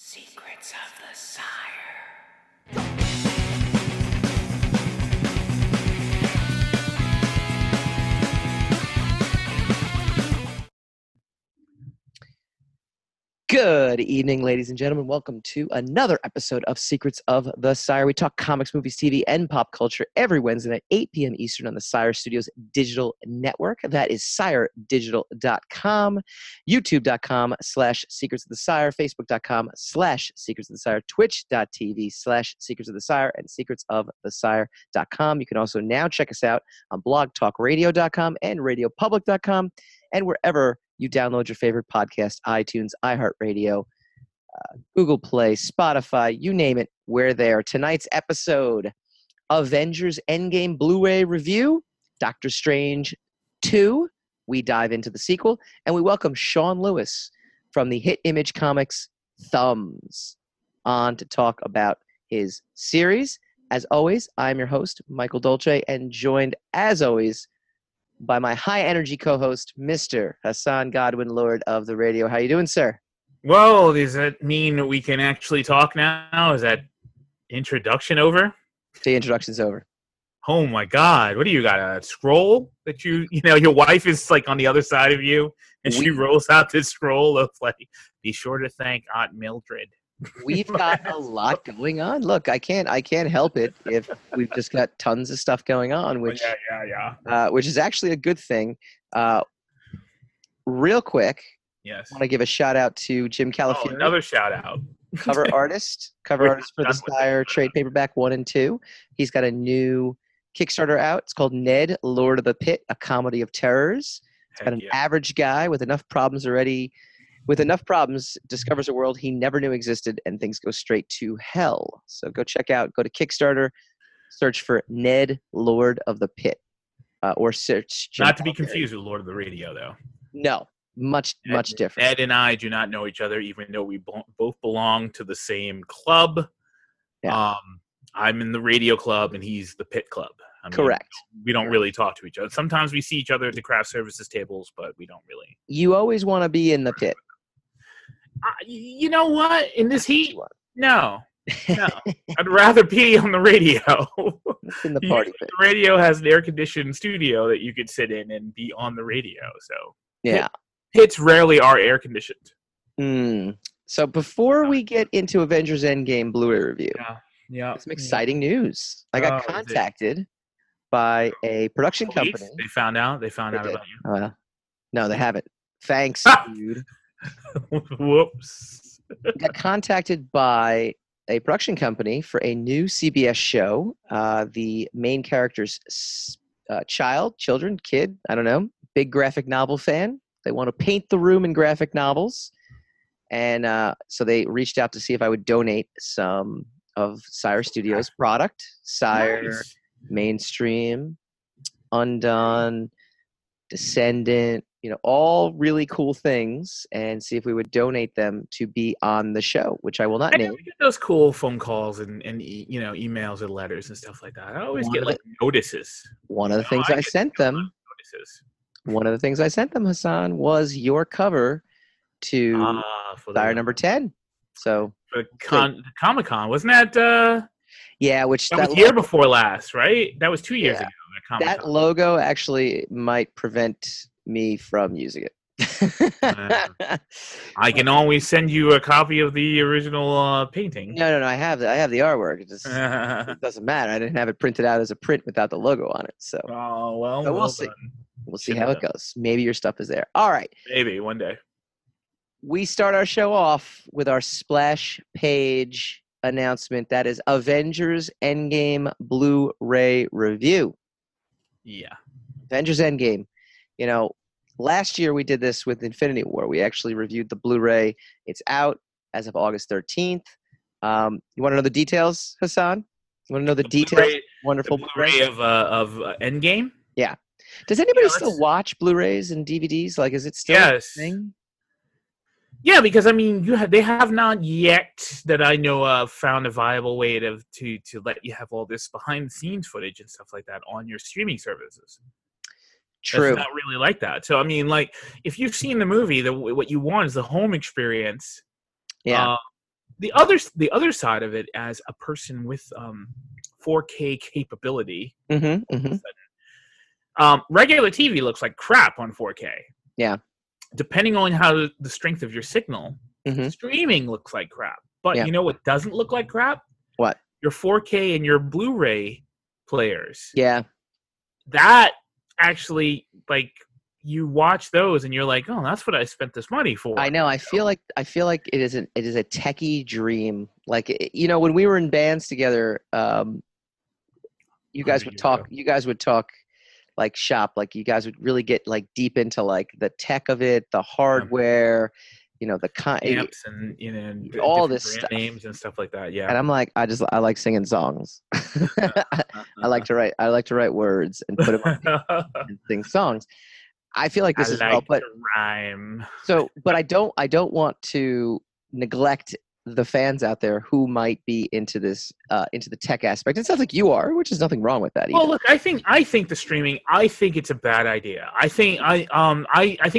Secrets of the Sire. Good evening, ladies and gentlemen. Welcome to another episode of Secrets of the Sire. We talk comics, movies, TV, and pop culture every Wednesday at 8 p.m. Eastern on the Sire Studios digital network. That is SireDigital.com, YouTube.com/Secrets of the Sire, Facebook.com/Secrets of the Sire, Twitch.tv/Secrets of the Sire, and SecretsOfTheSire.com. You can also now check us out on BlogTalkRadio.com and RadioPublic.com, and wherever you download your favorite podcast, iTunes, iHeartRadio, Google Play, Spotify, you name it, we're there. Tonight's episode, Avengers Endgame Blu-ray Review, Doctor Strange 2. We dive into the sequel, and we welcome Sean Lewis from the hit Image Comics Thumbs on to talk about his series. As always, I'm your host, Michael Dolce, and joined, as always, by my high-energy co-host, Mr. Hassan Godwin-Lord of the radio. How you doing, sir? Well, does that mean we can actually talk now? Is that introduction over? The introduction's over. Oh, my God. What do you got, a scroll that you know, your wife is, like, on the other side of you, and she rolls out this scroll of, like, be sure to thank Aunt Mildred. We've got a lot going on. Look, I can't help it if we've just got tons of stuff going on, which which is actually a good thing. Real quick, yes, I want to give a shout out to Jim Califino. Oh, another shout out. cover artist for the Sire trade paperback 1 and 2. He's got a new Kickstarter out. It's called Ned, Lord of the Pit: A Comedy of Terrors. It's about an average guy with enough problems already. With enough problems, discovers a world he never knew existed, and things go straight to hell. So go check out, go to Kickstarter, search for Ned, Lord of the Pit, or search. Jim Not to be confused with Lord of the Radio, though. No, much different. Ned and I do not know each other, even though we both belong to the same club. Yeah. I'm in the radio club, and he's the Pit Club. I mean, correct. We don't really talk to each other. Sometimes we see each other at the craft services tables, but we don't really. You always want to be in the pit. You know what? In this heat, no. I'd rather be on the radio. It's in the party. The radio has an air-conditioned studio that you could sit in and be on the radio. So yeah, hits rarely are air-conditioned. So before we get into Avengers Endgame Blu-ray review, there's some exciting news. I got contacted by a production company. They found out about you. No, they haven't. Thanks, dude. Whoops. Got contacted by a production company for a new CBS show. The main character's kid, I don't know, big graphic novel fan. They want to paint the room in graphic novels. And so they reached out to see if I would donate some of Sire Studios product. Sire, nice. Mainstream, Undone, Descendant, you know, all really cool things, and see if we would donate them to be on the show, which I will not name. We get those cool phone calls and you know, emails and letters and stuff like that. I always get like notices. One of the things I sent them, Hassan, was your cover to Sire number 10. So Comic-Con, wasn't that? Yeah, which that was the year before last, right? That was 2 years ago. That logo actually might prevent me from using it. I can always send you a copy of the original painting. No, I have the artwork. It just it doesn't matter. I didn't have it printed out as a print without the logo on it. So we'll see. We'll see how it goes. Maybe your stuff is there. All right. Maybe one day. We start our show off with our splash page announcement. That is Avengers Endgame Blu-ray review. Yeah. Avengers Endgame. You know, last year we did this with Infinity War. We actually reviewed the Blu-ray. It's out as of August 13th. You want to know the details, Hassan? You want to know the details? Wonderful Blu-ray of Endgame? Yeah. Does anybody still watch Blu-rays and DVDs? Like, is it still a thing? Yeah, because I mean, they have not yet, that I know of, found a viable way to let you have all this behind-the-scenes footage and stuff like that on your streaming services. True. It's not really like that. So I mean, like, if you've seen the movie, what you want is the home experience. Yeah. the other side of it, as a person with 4K capability, regular TV looks like crap on 4K. Yeah. Depending on how the strength of your signal, streaming looks like crap. But you know what doesn't look like crap? What? Your 4K and your Blu-ray players. Yeah. That actually, like, you watch those and you're like, oh, that's what I spent this money for. I know. I feel like it is a techie dream. Like, you know, when we were in bands together, you guys would talk like shop. Like, you guys would really get like deep into like the tech of it, the hardware, you know, the amps and, you know, and all this stuff, names and stuff like that. Yeah. And I'm like, I like singing songs. I like to write words and put them on and sing songs. I feel like this is all, but rhyme. So, but I don't want to neglect the fans out there who might be into this, into the tech aspect. It sounds like you are, which is nothing wrong with that. Well, look, I think the streaming, I think it's a bad idea. I think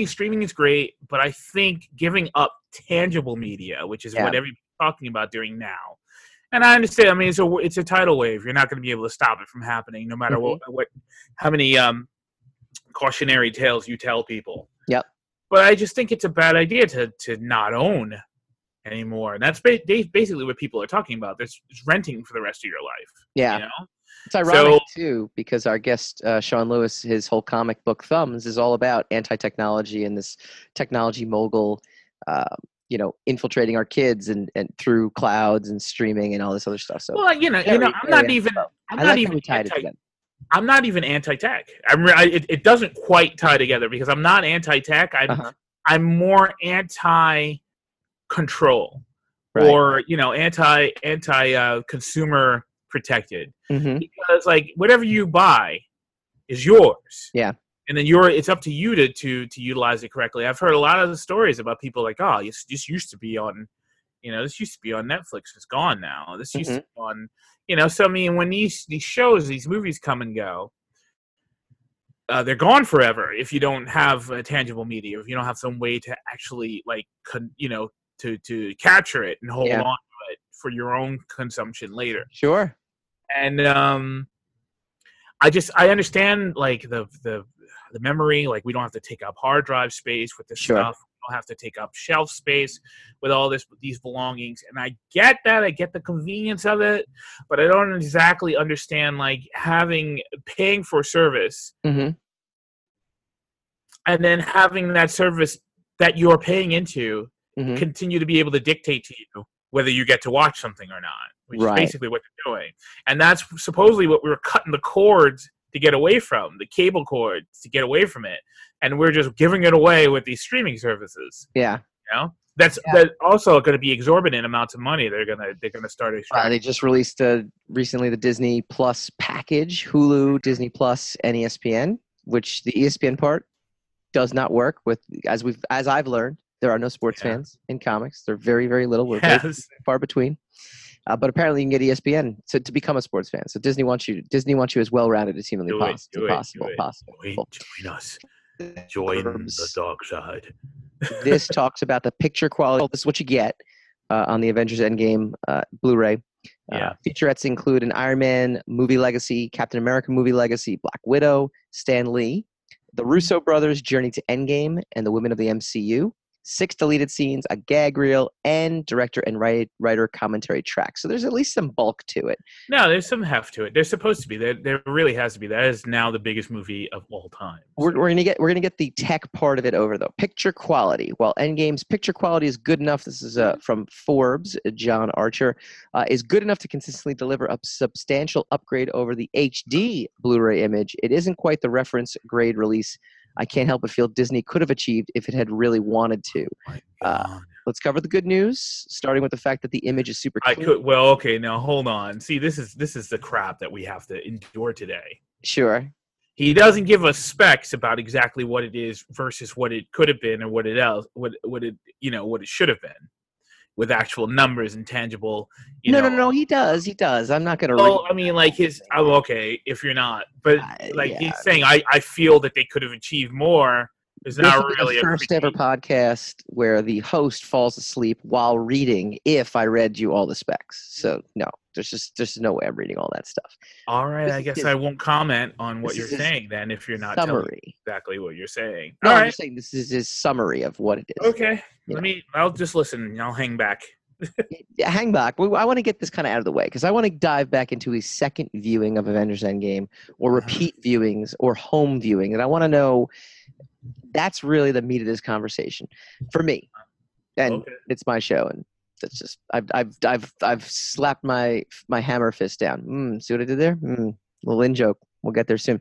streaming is great, but I think giving up tangible media, which is what everybody's talking about doing now. And I understand. I mean, it's a tidal wave. You're not going to be able to stop it from happening, no matter what, how many, cautionary tales you tell people. Yep. But I just think it's a bad idea to not own anymore. And that's basically what people are talking about. There's renting for the rest of your life. Yeah. You know? It's ironic too, because our guest, Sean Lewis, his whole comic book Thumbs is all about anti-technology and this technology mogul, you know, infiltrating our kids and through clouds and streaming and all this other stuff. So, well, I'm not even anti-tech. It doesn't quite tie together because I'm not anti-tech. I'm more anti-control, right, or, you know, anti consumer protected, because like whatever you buy is yours. Yeah. And then it's up to you to utilize it correctly. I've heard a lot of the stories about people like, oh, this used to be on Netflix. It's gone now. This used to be on, you know. So I mean, when these shows, these movies come and go, they're gone forever if you don't have a tangible media, if you don't have some way to actually like, to capture it and hold on to it for your own consumption later. Sure. And I understand like the memory, like we don't have to take up hard drive space with this stuff. Have to take up shelf space with all this, with these belongings, and I get that. I get the convenience of it, but I don't exactly understand like paying for service and then having that service that you're paying into continue to be able to dictate to you whether you get to watch something or not, which is basically what they're doing. And that's supposedly what we were cutting the cords to get away from, the cable cords to get away from it. And we're just giving it away with these streaming services. Yeah. You know? That's also going to be exorbitant amounts of money. They're going to start extracting. They just released recently the Disney Plus package, Hulu, Disney Plus, and ESPN, which the ESPN part does not work with, as I've learned, there are no sports fans in comics. They're very, very little. We're very far between. But apparently, you can get ESPN to become a sports fan. So Disney wants you as well-rounded as humanly possible. Join us. Join the dark side. This talks about the picture quality. This is what you get on the Avengers Endgame Blu-ray. Featurettes include an Iron Man movie legacy, Captain America movie legacy, Black Widow, Stan Lee, the Russo Brothers' Journey to Endgame, and the Women of the MCU. 6 deleted scenes, a gag reel, and director and writer commentary tracks. So there's at least some bulk to it. No, there's some heft to it. There's supposed to be. There really has to be. That is now the biggest movie of all time. We're gonna get the tech part of it over though. Picture quality. While Endgame's picture quality is good enough, this is from Forbes, John Archer, is good enough to consistently deliver a substantial upgrade over the HD Blu-ray image. It isn't quite the reference grade release I can't help but feel Disney could have achieved if it had really wanted to. Let's cover the good news, starting with the fact that the image is super clean. Now hold on. See, this is the crap that we have to endure today. Sure. He doesn't give us specs about exactly what it is versus what it could have been or what it should have been, with actual numbers and tangible. No, he does. I'm not going to. Well, I mean, like if you're not, but he's saying, I feel that they could have achieved more It's not really the first ever podcast where the host falls asleep while reading. If I read you all the specs, so no, there's no way I'm reading all that stuff. All right, I guess I won't comment on what you're saying then if you're not telling me exactly what you're saying. No, all right, I'm saying this is his summary of what it is. Okay, I'll just listen and I'll hang back. Hang back. I want to get this kind of out of the way because I want to dive back into a second viewing of Avengers Endgame or repeat viewings or home viewing, and I want to know. That's really the meat of this conversation for me, and it's my show, and that's just I've slapped my hammer fist down. See what I did there? Little in joke. We'll get there soon.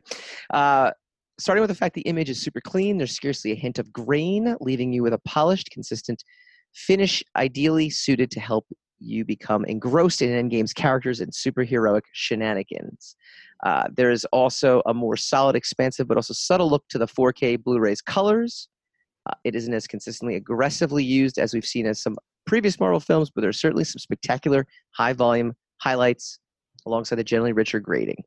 Starting with the fact the image is super clean. There's scarcely a hint of grain, leaving you with a polished, consistent finish, ideally suited to help you become engrossed in Endgame's characters and superheroic shenanigans. There is also a more solid, expansive, but also subtle look to the 4K Blu-ray's colors. It isn't as consistently aggressively used as we've seen as some previous Marvel films, but there's certainly some spectacular high-volume highlights alongside the generally richer grading.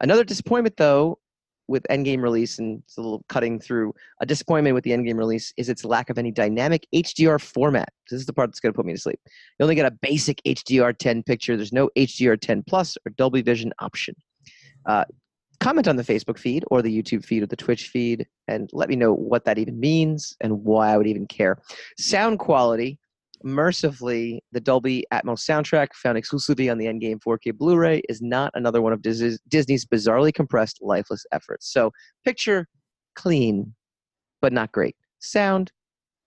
Another disappointment, though, with Endgame release, and it's a little cutting through, a disappointment with the Endgame release is its lack of any dynamic HDR format. This is the part that's going to put me to sleep. You only get a basic HDR10 picture. There's no HDR10 Plus or Dolby Vision option. Comment on the Facebook feed or the YouTube feed or the Twitch feed and let me know what that even means and why I would even care. Sound quality. Mercifully, the Dolby Atmos soundtrack found exclusively on the Endgame 4K Blu-ray is not another one of Disney's bizarrely compressed, lifeless efforts. So picture, clean, but not great. Sound,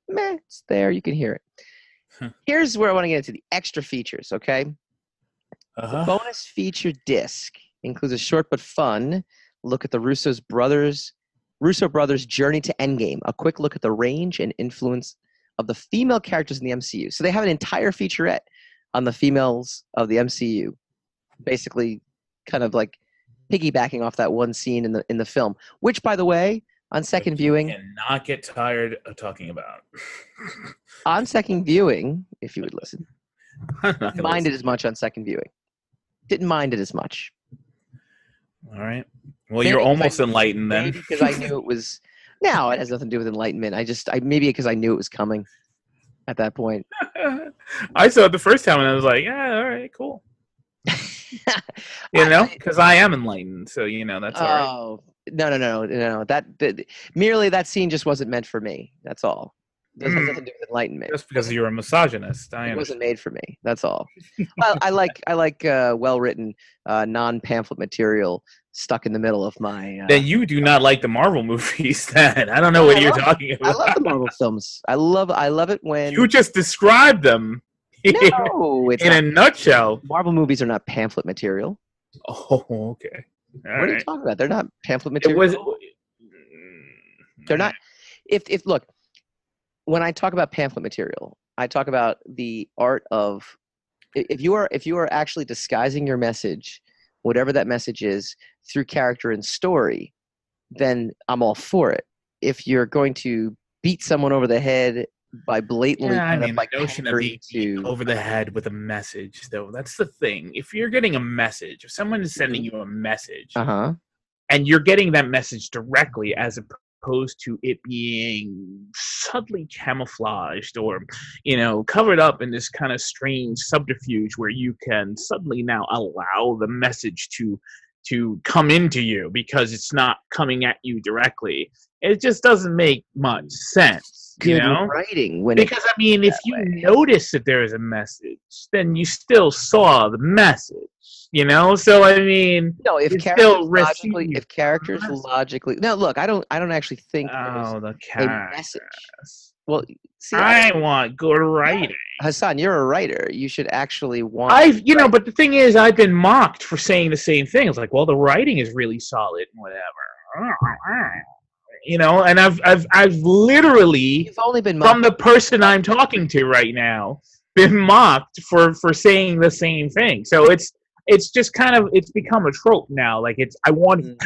meh, it's there. You can hear it. Here's where I want to get into the extra features, okay? The bonus feature disc includes a short but fun look at the Russo Brothers' Journey to Endgame, a quick look at the range and influence of the female characters in the MCU. So they have an entire featurette on the females of the MCU, basically kind of like piggybacking off that one scene in the film, which, by the way, on second viewing... You cannot get tired of talking about. On second viewing, if you would listen, didn't mind it as much on second viewing. Didn't mind it as much. All right. Well, maybe you're almost enlightened then. Maybe because I knew it was... No, it has nothing to do with enlightenment. Maybe because I knew it was coming at that point. I saw it the first time and I was like, yeah, all right, cool. Because I am enlightened. So, that's all right. Oh, no. Merely that scene just wasn't meant for me. That's all. It has nothing to do with enlightenment. Just because you're a misogynist. It wasn't made for me. That's all. Well, I like well-written, non-pamphlet material stuck in the middle of my... Then you do not like the Marvel movies, then. I don't know what you're talking about. I love the Marvel films. I love it when... You just described them in a nutshell. Marvel movies are not pamphlet material. Oh, okay. What are you talking about? They're not pamphlet material. They're not... If look... When I talk about pamphlet material, I talk about the art of if you are actually disguising your message, whatever that message is, through character and story, then I'm all for it. If you're going to beat someone over the head by blatantly the notion of being over the head with a message, though, that's the thing. If you're getting a message, if someone is sending you a message, and you're getting that message directly as opposed to it being subtly camouflaged or, covered up in this kind of strange subterfuge where you can suddenly now allow the message to come into you because it's not coming at you directly. It just doesn't make much sense, writing if you notice that there is a message, then you still saw the message. So I mean, no. If characters logically, no. Look, I don't actually think. Oh, the message. Well, see, I want good writing. Hassan, you're a writer. You should actually want. But the thing is, I've been mocked for saying the same thing. It's like, well, the writing is really solid, and whatever. And I've literally only been mocked from the person I'm talking to right now been mocked for saying the same thing. So it's. It's just it's become a trope now. Like I want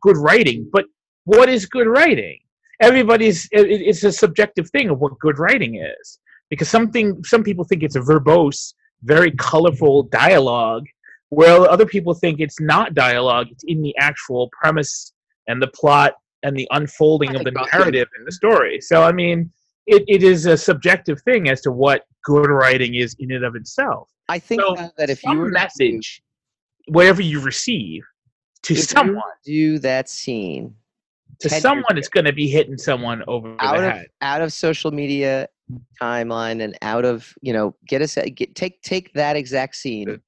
good writing, but what is good writing? It's a subjective thing of what good writing is, because some people think it's a verbose, very colorful dialogue, where other people think it's not dialogue. It's in the actual premise and the plot and the unfolding of the narrative in the story. So, I mean, it is a subjective thing as to what good writing is in and of itself. I think so, that if you message, whatever you receive to someone, do that scene to someone, it's going to be hitting someone over the head. Out of social media timeline and out of, you know, take that exact scene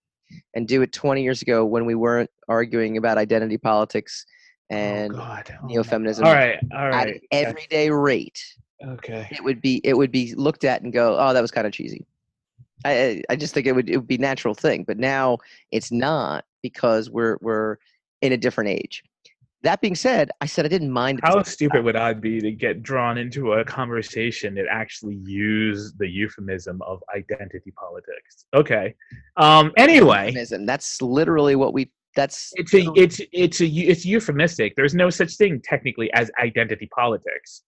and do it 20 years ago when we weren't arguing about identity politics and neo-feminism. All right. At an everyday rate. Okay. It would be looked at and go, oh, that was kind of cheesy. I just think it would be a natural thing, but now it's not because we're in a different age. That being said I didn't mind. How stupid would I be to get drawn into a conversation that actually used the euphemism of identity politics? Okay. Anyway, euphemism. That's literally what we. That's it's euphemistic. There's no such thing technically as identity politics.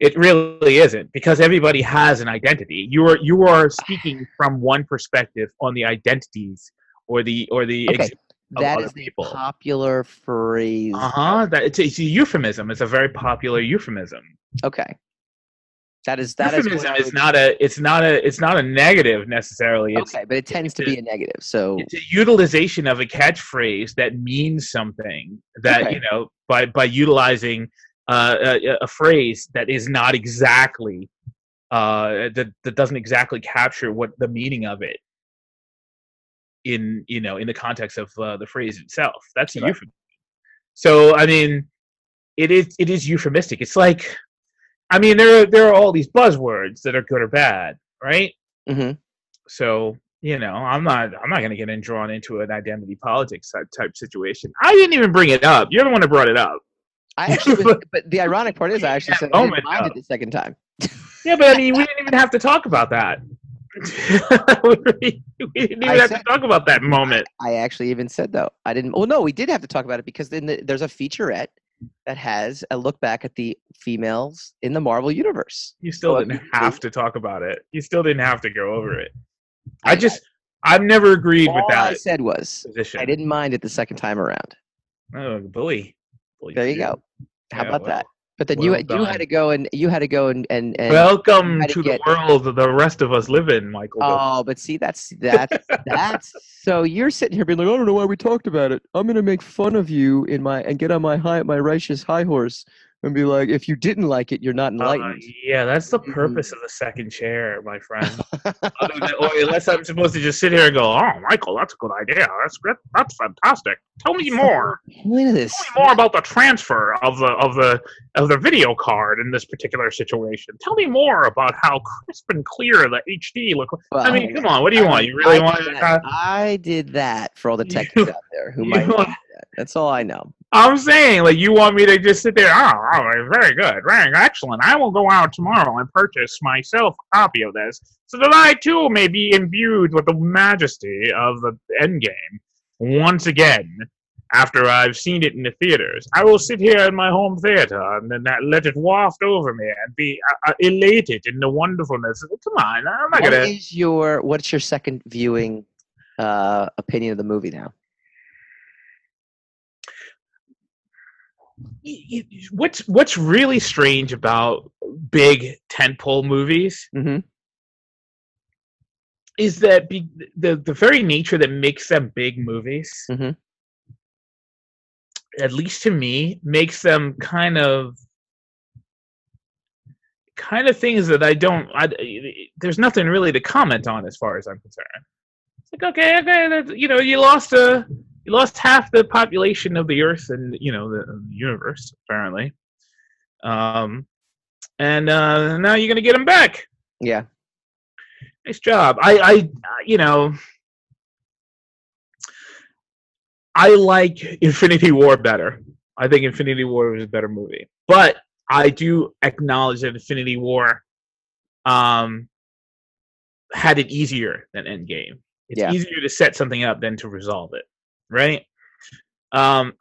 It really isn't, because everybody has an identity. You are speaking from one perspective on the identities or the that is the popular phrase. It's a euphemism. It's a very popular euphemism. Okay. It's not a negative necessarily. Okay, but it tends to be a negative. So it's a utilization of a catchphrase that means something that, you know, by utilizing a phrase that is not exactly that doesn't exactly capture what the meaning of it in, you know, in the context of the phrase itself. That's a euphemism. So I mean, it is euphemistic. It's like, I mean, there are all these buzzwords that are good or bad, right? Mm-hmm. So, you know, I'm not going to get drawn into an identity politics type situation. I didn't even bring it up. You're the one that brought it up. I actually, but the ironic part is, I actually said I didn't mind it the second time. Yeah, but I mean, we didn't even have to talk about that. we didn't even have to talk about that moment. I actually even said though, I didn't. Well, no, we did have to talk about it because then there's a featurette that has a look back at the females in the Marvel universe. You still didn't have to talk about it. You still didn't have to go over it. I've never agreed with that. All I said was position. I didn't mind it the second time around. Oh, bully. There you go. How about that? But then you had to go and welcome to the world that the rest of us live in, Michael. Oh, but see, that's so you're sitting here being like, I don't know why we talked about it. I'm gonna make fun of you and get on my righteous high horse and be like, if you didn't like it, you're not enlightened. Yeah, that's the purpose of the second chair, my friend. Unless I'm supposed to just sit here and go, oh, Michael, that's a good idea. That's fantastic. Tell me more. What is this? Tell me more about the transfer of the video card in this particular situation. Tell me more about how crisp and clear the HD look. Well, I mean, come on. What do you want? You really want that? I did that for all the techies out there who might want that. That's all I know. I'm saying, like, you want me to just sit there, oh, very good, very excellent. I will go out tomorrow and purchase myself a copy of this so that I, too, may be imbued with the majesty of the Endgame once again after I've seen it in the theaters. I will sit here in my home theater and then let it waft over me and be elated in the wonderfulness. Come on, I'm not going to... What's your second viewing opinion of the movie now? What's really strange about big tentpole movies is that the very nature that makes them big movies, at least to me, makes them kind of things that there's nothing really to comment on as far as I'm concerned. It's like, okay, you know, you lost half the population of the Earth and, you know, the universe, apparently. And now you're going to get them back. Yeah. Nice job. I like Infinity War better. I think Infinity War was a better movie. But I do acknowledge that Infinity War had it easier than Endgame. It's easier to set something up than to resolve it. Right. I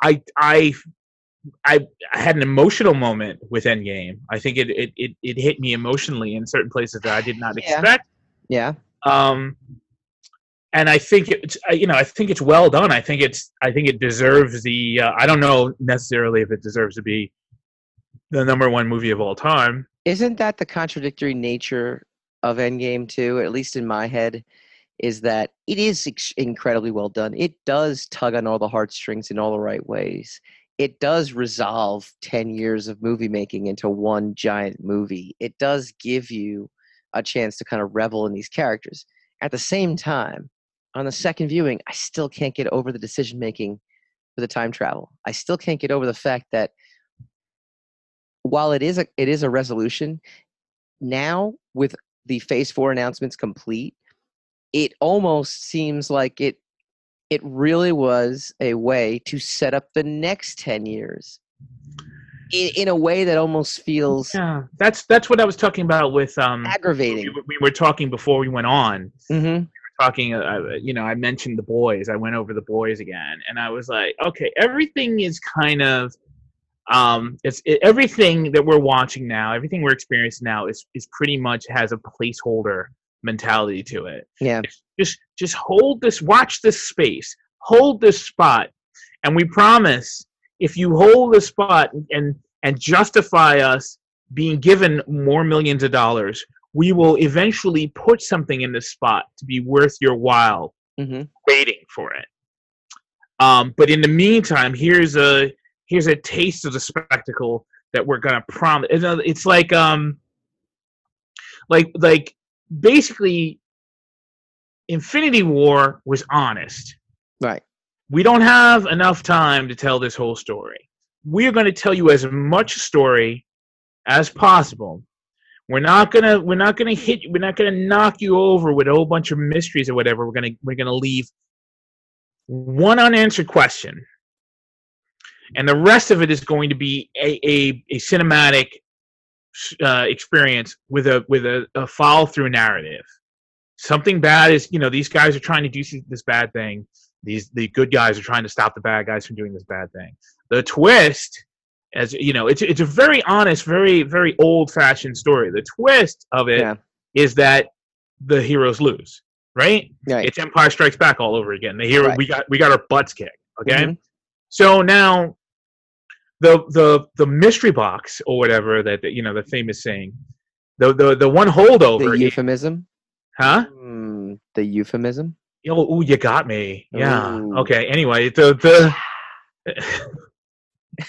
had an emotional moment with Endgame. I think it hit me emotionally in certain places that I did not expect. Yeah. And I think it's well done. I think it deserves the. I don't know necessarily if it deserves to be the number one movie of all time. Isn't that the contradictory nature of Endgame too, at least in my head, is that it is incredibly well done. It does tug on all the heartstrings in all the right ways. It does resolve 10 years of movie making into one giant movie. It does give you a chance to kind of revel in these characters. At the same time, on the second viewing, I still can't get over the decision making for the time travel. I still can't get over the fact that while it is a resolution, now with the Phase 4 announcements complete, it almost seems like it really was a way to set up the next 10 years in a way that almost feels... Yeah, that's what I was talking about with... aggravating. We were talking before we went on. Mm-hmm. We were talking, I mentioned The Boys. I went over The Boys again. And I was like, okay, everything is kind of... everything that we're watching now, everything we're experiencing now is pretty much has a placeholder mentality to it. Yeah. Just hold this, watch this space, hold this spot. And we promise if you hold the spot and justify us being given more millions of dollars, we will eventually put something in this spot to be worth your while waiting for it. But in the meantime, here's a taste of the spectacle that we're going to promise. It's like basically Infinity War was honest. Right. We don't have enough time to tell this whole story. We're going to tell you as much story as possible. We're not going to hit you. We're not going to knock you over with a whole bunch of mysteries or whatever. We're going to leave one unanswered question. And the rest of it is going to be a cinematic experience with a follow through narrative. Something bad is, these guys are trying to do this bad thing. The good guys are trying to stop the bad guys from doing this bad thing. The twist, as you know, it's a very honest, very very old fashioned story. The twist of it is that the heroes lose, right? Right. It's Empire Strikes Back all over again. The hero, we got our butts kicked. Okay. Mm-hmm. So now, the mystery box or whatever the famous saying, the one holdover. The euphemism, huh? The euphemism. Oh, you got me. Yeah. Ooh. Okay. Anyway, the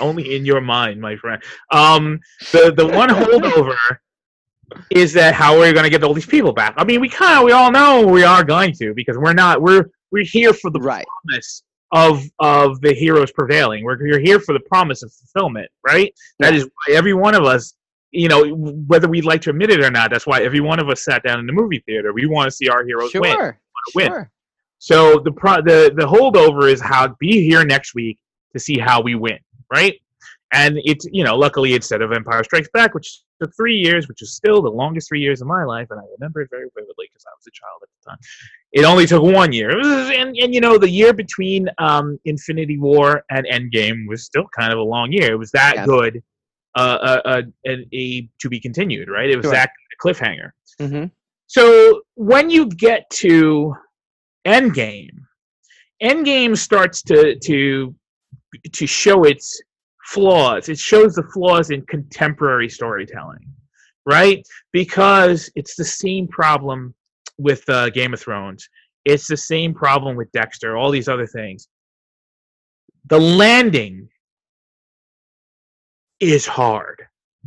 only in your mind, my friend. The one holdover is that how are you going to get all these people back? I mean, we all know we are going to because we're here for the promise of the heroes prevailing. We're here for the promise of fulfillment, right? Yeah. That is why every one of us, whether we like to admit it or not, that's why every one of us sat down in the movie theater. We want to see our heroes win. So the holdover is how be here next week to see how we win, right? And it's luckily instead of Empire Strikes Back, which took 3 years, which is still the longest 3 years of my life, and I remember it very vividly because I was a child at the time. It only took 1 year, and the year between Infinity War and Endgame was still kind of a long year. It was that good, to be continued, right? It was that cliffhanger. Mm-hmm. So when you get to Endgame starts to show its flaws. It shows the flaws in contemporary storytelling, right? Because it's the same problem with Game of Thrones. It's the same problem with Dexter, all these other things. The landing is hard.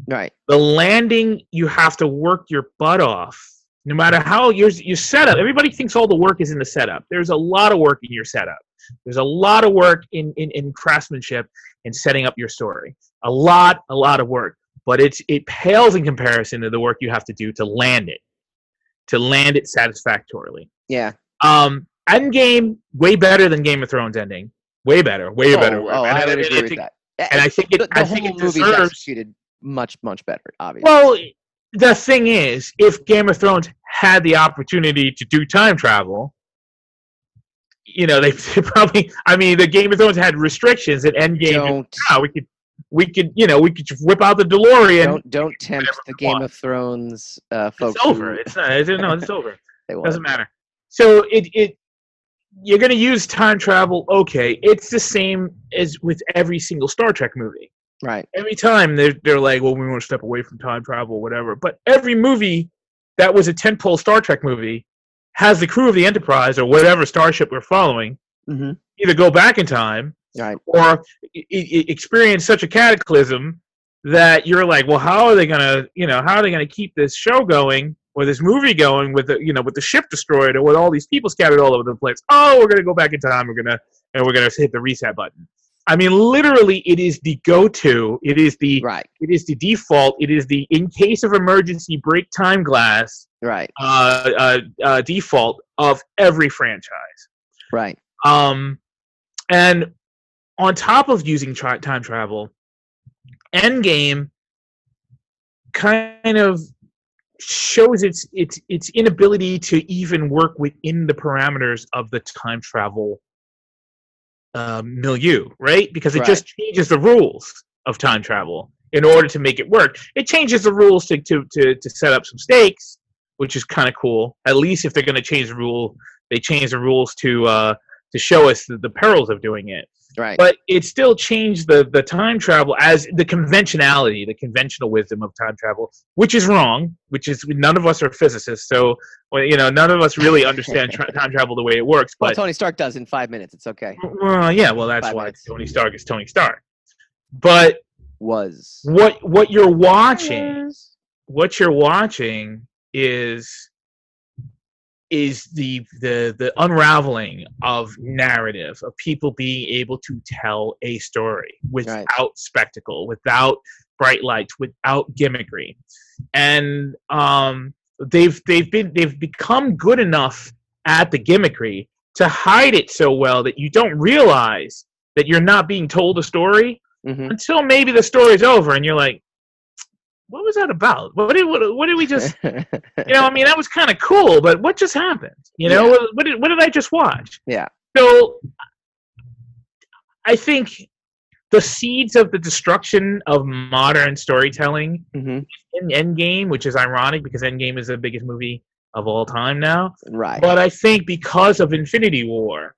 Right. The landing, you have to work your butt off. No matter how your setup, everybody thinks all the work is in the setup. There's a lot of work in your setup. There's a lot of work in craftsmanship and setting up your story. A lot of work. But it pales in comparison to the work you have to do to land it satisfactorily. Yeah. Endgame, way better than Game of Thrones ending. Way better. Way better. I would agree with that. And I think the whole movie is executed much better, obviously. Well, the thing is, if Game of Thrones had the opportunity to do time travel, they probably. I mean, the Game of Thrones had restrictions at Endgame. We could just whip out the DeLorean. Don't tempt the Game of Thrones folks. It's over. It's over. It doesn't matter. So you're going to use time travel. Okay, it's the same as with every single Star Trek movie. Right. Every time they're like, well, we want to step away from time travel, whatever. But every movie that was a tentpole Star Trek movie has the crew of the Enterprise or whatever starship we're following mm-hmm. either go back in time right. or experience such a cataclysm that you're like, well, how are they gonna, you know, how are they gonna keep this show going or this movie going with the, you know, with the ship destroyed or with all these people scattered all over the place? Oh, we're gonna go back in time. We're gonna hit the reset button. I mean, literally, it is the go-to. It is the right. It is the default. It is the in case of emergency break time glass right. Default of every franchise. Right. And on top of using time travel, Endgame kind of shows its inability to even work within the parameters of the time travel milieu, right? Because it right. just changes the rules of time travel in order to make it work. It changes the rules to set up some stakes, which is kind of cool. At least if they're going to change the rule, they change the rules to show us the perils of doing it. Right. But it still changed the time travel as the conventionality, the conventional wisdom of time travel, which is wrong, which is none of us are physicists. So, you know, none of us really understand time travel the way it works. But well, Tony Stark does in 5 minutes. It's okay. Yeah, well, that's why Tony Stark is Tony Stark. But what you're watching is the unraveling of narrative, of people being able to tell a story without right. spectacle, without bright lights, without gimmickry. And they've become good enough at the gimmickry to hide it so well that you don't realize that you're not being told a story mm-hmm. until maybe the story's over and you're like, what was that about? What did we just, you know, I mean, that was kind of cool, but what just happened? You know, yeah. what did I just watch? Yeah. So I think the seeds of the destruction of modern storytelling mm-hmm. in Endgame, which is ironic because Endgame is the biggest movie of all time now. Right. But I think because of Infinity War,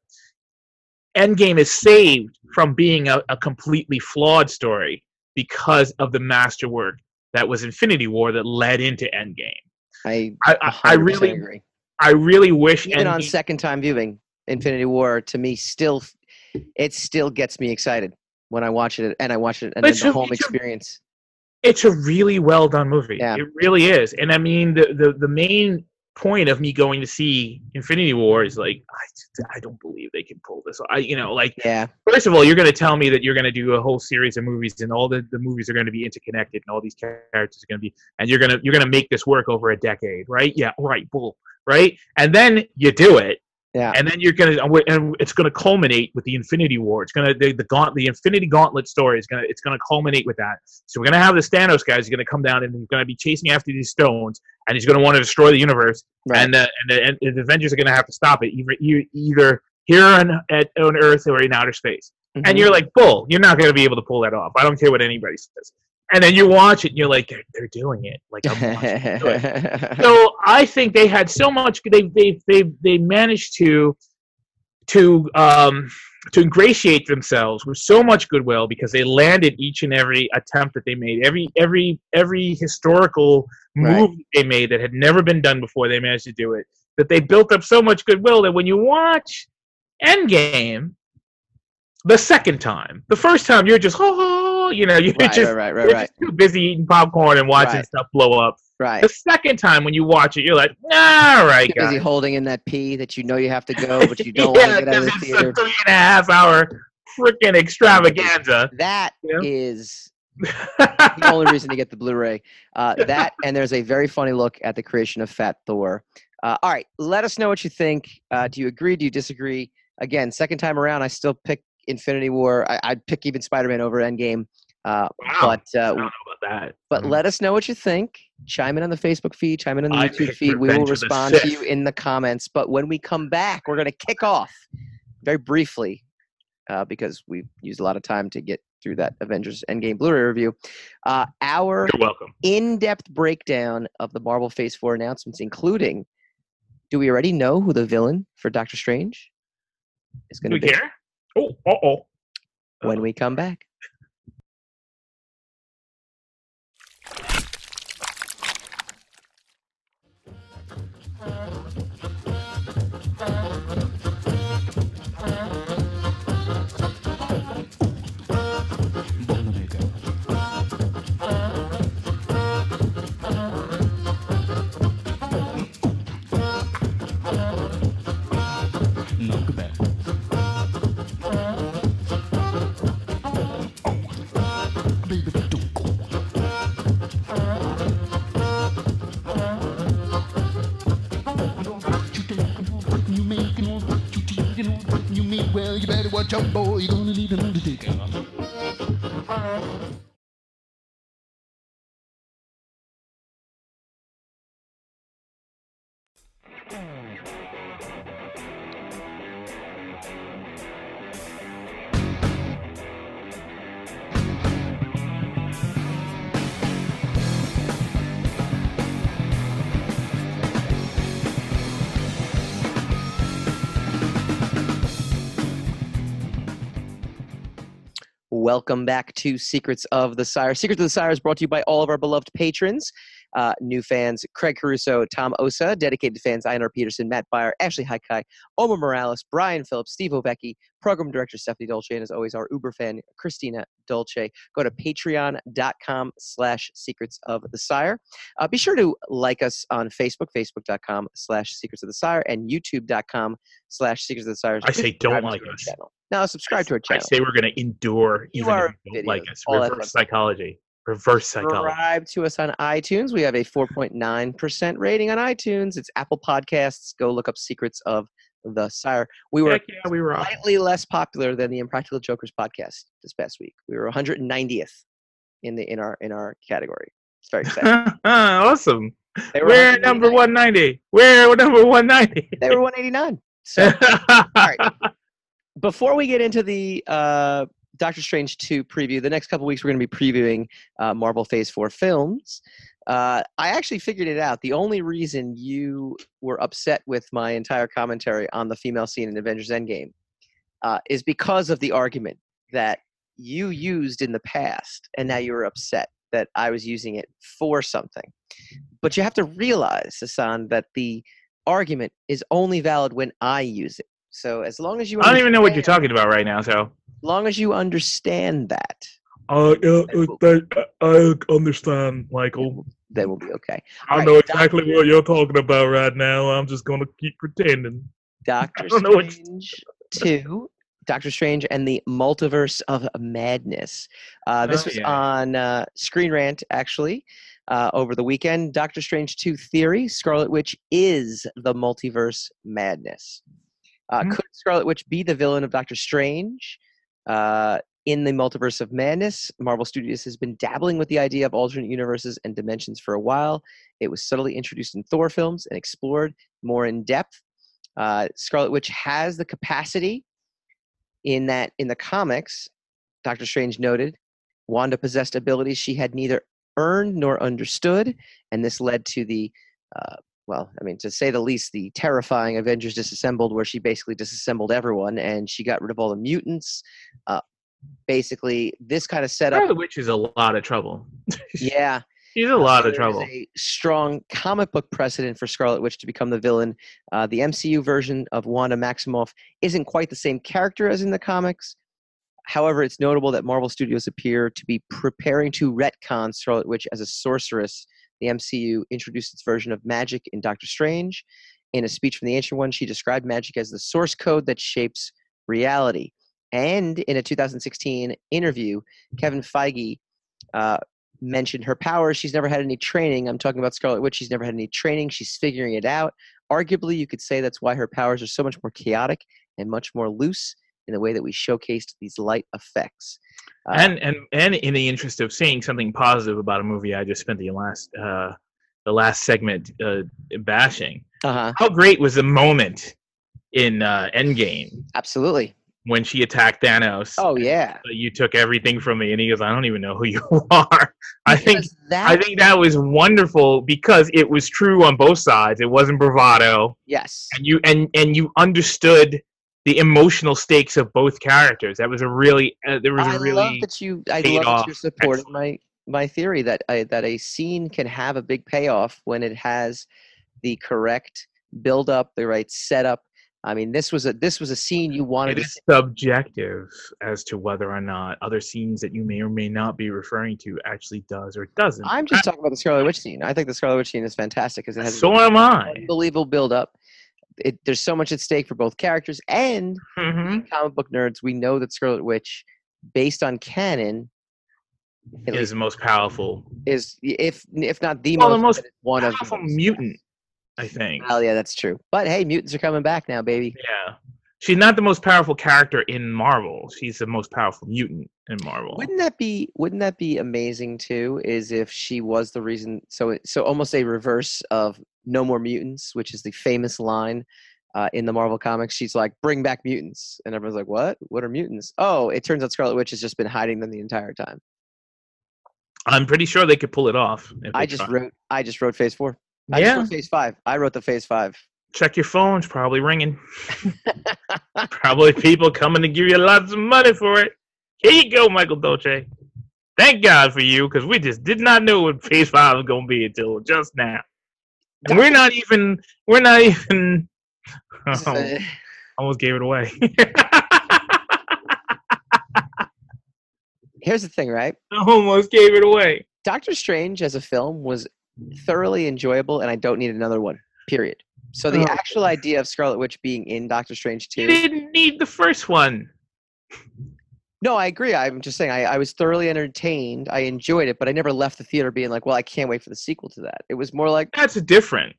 Endgame is saved from being a completely flawed story because of the masterwork that was Infinity War that led into Endgame. I really agree. I really wish even Endgame, on second time viewing, Infinity War to me still, it still gets me excited when I watch it, and then the home experience. It's a really well done movie. Yeah. It really is, and I mean the main point of me going to see Infinity War is like I don't believe they can pull this off. First of all, you're going to tell me that you're going to do a whole series of movies and all the movies are going to be interconnected and all these characters are going to be and you're going to make this work over a decade, right? Yeah, right, bull, right? And then you do it. Yeah. And then you're going to and it's going to culminate with the Infinity War. It's going to the Infinity Gauntlet story is going to culminate with that. So we're going to have the Thanos guy who's going to come down and he's going to be chasing after these stones and he's going to want to destroy the universe. Right. And the Avengers are going to have to stop it either here on Earth or in outer space. Mm-hmm. And you're like, "Bull, you're not going to be able to pull that off. I don't care what anybody says." And then you watch it and you're like, they're doing it. Like I'm watching do it. So I think they had so much they managed to ingratiate themselves with so much goodwill because they landed each and every attempt that they made. Every historical move right. they made that had never been done before, they managed to do it. That they built up so much goodwill that when you watch Endgame the second time, the first time you're just just too busy eating popcorn and watching right. stuff blow up. Right. The second time when you watch it, you're like, all right, too busy holding in that pee that you know you have to go, but you don't want to get out of the theater. It's a 3.5-hour freaking extravaganza. That is the only reason to get the Blu-ray. That and there's a very funny look at the creation of Fat Thor. All right, let us know what you think. Do you agree? Do you disagree? Again, second time around, I still pick Infinity War. I'd pick even Spider-Man over Endgame. I don't know about that. But let us know what you think. Chime in on the Facebook feed. Chime in on the YouTube feed. We will respond to you in the comments. But when we come back, we're going to kick off very briefly because we've used a lot of time to get through that Avengers Endgame Blu-ray review. Our in-depth breakdown of the Marvel Phase 4 announcements, including do we already know who the villain for Doctor Strange is going to be? When we come back. you better watch out, boy. You're gonna need an undertaker. Welcome back to Secrets of the Sire. Secrets of the Sire is brought to you by all of our beloved patrons. New fans, Craig Caruso, Tom Osa. Dedicated fans, Einar Peterson, Matt Beyer, Ashley Haikai, Omar Morales, Brian Phillips, Steve Ovecki, Program Director Stephanie Dolce, and as always, our Uber fan, Christina Dolce. Go to patreon.com/Secrets of the Sire. Be sure to like us on Facebook, facebook.com/Secrets of the Sire, and youtube.com/Secrets of the Sire. I say don't like us. Now subscribe to our channel. I say we're going to endure even if you don't like us. Reverse psychology. Reverse psychology. Subscribe to us on iTunes. We have a 4.9% rating on iTunes. It's Apple Podcasts. Go look up Secrets of the Sire. We were slightly less popular than the Impractical Jokers podcast this past week. We were 190th in our category. It's very exciting. Awesome. We're number 190. We're number 190. They were 189. So, all right. Before we get into the Doctor Strange 2 preview, the next couple weeks we're going to be previewing Marvel Phase 4 films. I actually figured it out. The only reason you were upset with my entire commentary on the female scene in Avengers Endgame is because of the argument that you used in the past, and now you were upset that I was using it for something. But you have to realize, Hassan, that the argument is only valid when I use it. So as long as you, I don't even know what you're talking about right now. So as long as you understand that, I understand, Michael. Then we'll be okay. I know exactly what you're talking about right now. I'm just gonna keep pretending. Doctor Strange and the Multiverse of Madness. This was on Screen Rant actually over the weekend. Doctor Strange 2 theory: Scarlet Witch is the Multiverse Madness. Could Scarlet Witch be the villain of Doctor Strange in the Multiverse of Madness? Marvel Studios has been dabbling with the idea of alternate universes and dimensions for a while. It was subtly introduced in Thor films and explored more in depth. Scarlet Witch has the capacity in that in the comics, Doctor Strange noted, Wanda possessed abilities she had neither earned nor understood, and this led to the to say the least, the terrifying Avengers Disassembled, where she basically disassembled everyone and she got rid of all the mutants. Basically, this kind of setup. Scarlet Witch is a lot of trouble. Yeah. She's a lot of trouble. There's a strong comic book precedent for Scarlet Witch to become the villain. The MCU version of Wanda Maximoff isn't quite the same character as in the comics. However, it's notable that Marvel Studios appear to be preparing to retcon Scarlet Witch as a sorceress. The MCU introduced its version of magic in Doctor Strange. In a speech from the Ancient One, she described magic as the source code that shapes reality. And in a 2016 interview, Kevin Feige mentioned her powers. She's never had any training. I'm talking about Scarlet Witch. She's never had any training. She's figuring it out. Arguably, you could say that's why her powers are so much more chaotic and much more loose in the way that we showcased these light effects. And in the interest of saying something positive about a movie I just spent the last segment bashing, how great was the moment in Endgame? Absolutely. When she attacked Thanos. Oh, yeah. You took everything from me, and he goes, I don't even know who you are. I think that was wonderful because it was true on both sides. It wasn't bravado. Yes. And you understood the emotional stakes of both characters. That was a really I love that you supported my theory that a scene can have a big payoff when it has the correct build up, the right setup. I mean, this was a scene you wanted. It is subjective as to whether or not other scenes that you may or may not be referring to actually does or doesn't. I'm just talking about the Scarlet Witch scene. I think the Scarlet Witch scene is fantastic because it has unbelievable build up. There's so much at stake for both characters, and comic book nerds, we know that Scarlet Witch, based on canon, is the most powerful. Is if not the most one of powerful mutant, I think. Oh yeah, that's true. But hey, mutants are coming back now, baby. Yeah, She's not the most powerful character in Marvel. She's the most powerful mutant in Marvel. Wouldn't that be amazing too? Is if she was the reason. So almost a reverse of "No More Mutants," which is the famous line in the Marvel comics. She's like, "Bring back mutants," and everyone's like, "What? What are mutants?" Oh, it turns out Scarlet Witch has just been hiding them the entire time. I'm pretty sure they could pull it off. I just wrote Phase 4. I just wrote Phase 5. I wrote the Phase 5. Check your phone. It's probably ringing. Probably people coming to give you lots of money for it. Here you go, Michael Dolce. Thank God for you, because we just did not know what Phase 5 was going to be until just now. And we're not even. Oh, almost gave it away. Here's the thing, right? I almost gave it away. Doctor Strange as a film was thoroughly enjoyable, and I don't need another one, period. So the actual idea of Scarlet Witch being in Doctor Strange 2... You didn't need the first one. No, I agree. I'm just saying I was thoroughly entertained. I enjoyed it, but I never left the theater being like, well, I can't wait for the sequel to that. It was more like... That's different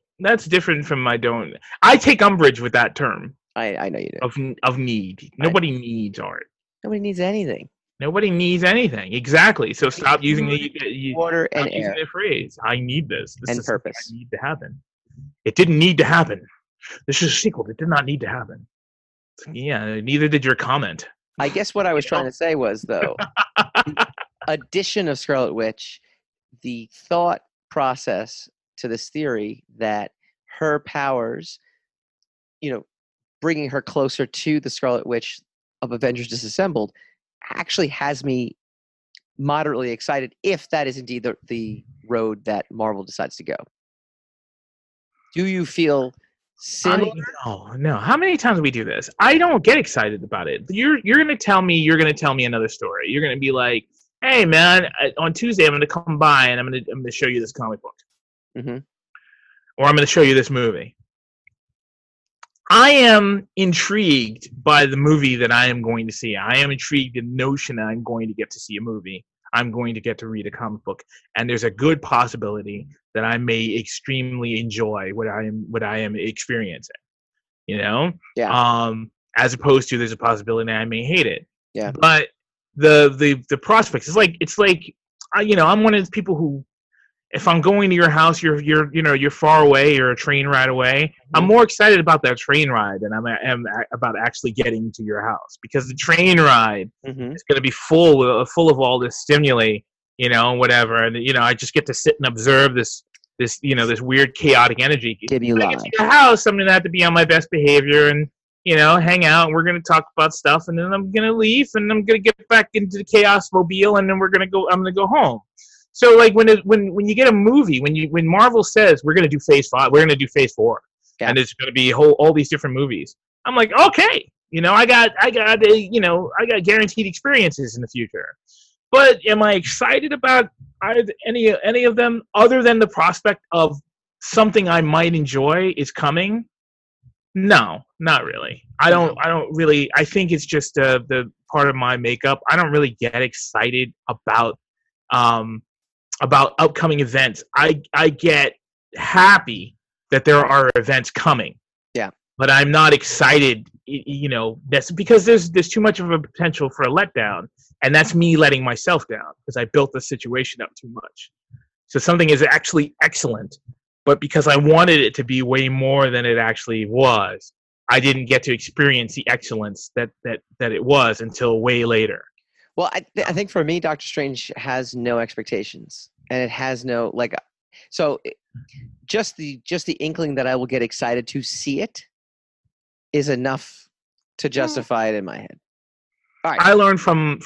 from my don't... I take umbrage with that term. I know you do. Of need. Nobody needs art. Nobody needs anything. Nobody needs anything. Exactly. So stop using the phrase. I need this. This is purpose. I need to happen. It didn't need to happen. This is a sequel that did not need to happen. Yeah, neither did your comment. I guess what I was trying to say was, though, the addition of Scarlet Witch, the thought process to this theory that her powers, bringing her closer to the Scarlet Witch of Avengers Disassembled, actually has me moderately excited if that is indeed the road that Marvel decides to go. Do you feel similar? No. How many times do we do this? I don't get excited about it. You're going to tell me another story. You're going to be like, hey, man, on Tuesday I'm going to come by and I'm going to show you this comic book. Mm-hmm. Or I'm going to show you this movie. I am intrigued by the movie that I am going to see. I am intrigued in the notion that I'm going to get to see a movie. I'm going to get to read a comic book, and there's a good possibility that I may extremely enjoy what I am experiencing. Yeah. As opposed to there's a possibility I may hate it. Yeah. But the prospects, it's like I'm one of those people who, if I'm going to your house, you're far away, you're a train ride away. Mm-hmm. I'm more excited about that train ride than I am about actually getting to your house, because the train ride is going to be full of all this stimuli, whatever. And I just get to sit and observe this weird chaotic energy. When I get to your house, I'm going to have to be on my best behavior and hang out. And we're going to talk about stuff, and then I'm going to leave, and I'm going to get back into the chaos mobile, and then I'm going to go home. So like when you get a movie, when Marvel says we're going to do Phase 5, we're going to do Phase 4, and it's going to be all these different movies, I'm like, okay, I got guaranteed experiences in the future. But am I excited about any of them other than the prospect of something I might enjoy is coming? No, not really. I don't really. I think it's just the part of my makeup. I don't really get excited about upcoming events. I get happy that there are events coming. Yeah. But I'm not excited, that's because there's too much of a potential for a letdown, and that's me letting myself down because I built the situation up too much. So something is actually excellent, but because I wanted it to be way more than it actually was, I didn't get to experience the excellence that it was until way later. Well, I think for me, Doctor Strange has no expectations, and it has no just the inkling that I will get excited to see it is enough to justify it in my head. All right. I learned from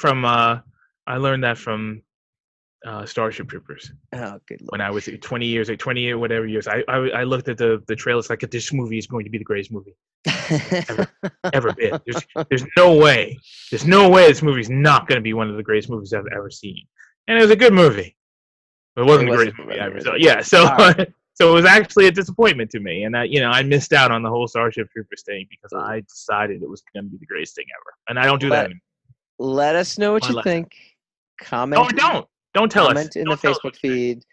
Starship Troopers. Oh, good Lord. When I was 20 years, I looked at the trailers like, this movie is going to be the greatest movie ever been. There's no way this movie's not going to be one of the greatest movies I've ever seen. And it was a good movie, but it wasn't the greatest movie ever. So it was actually a disappointment to me, and I missed out on the whole Starship Troopers thing because I decided it was going to be the greatest thing ever, and I don't do that anymore. Let us know what you think. Comment. Don't tell us. Comment in the Facebook feed.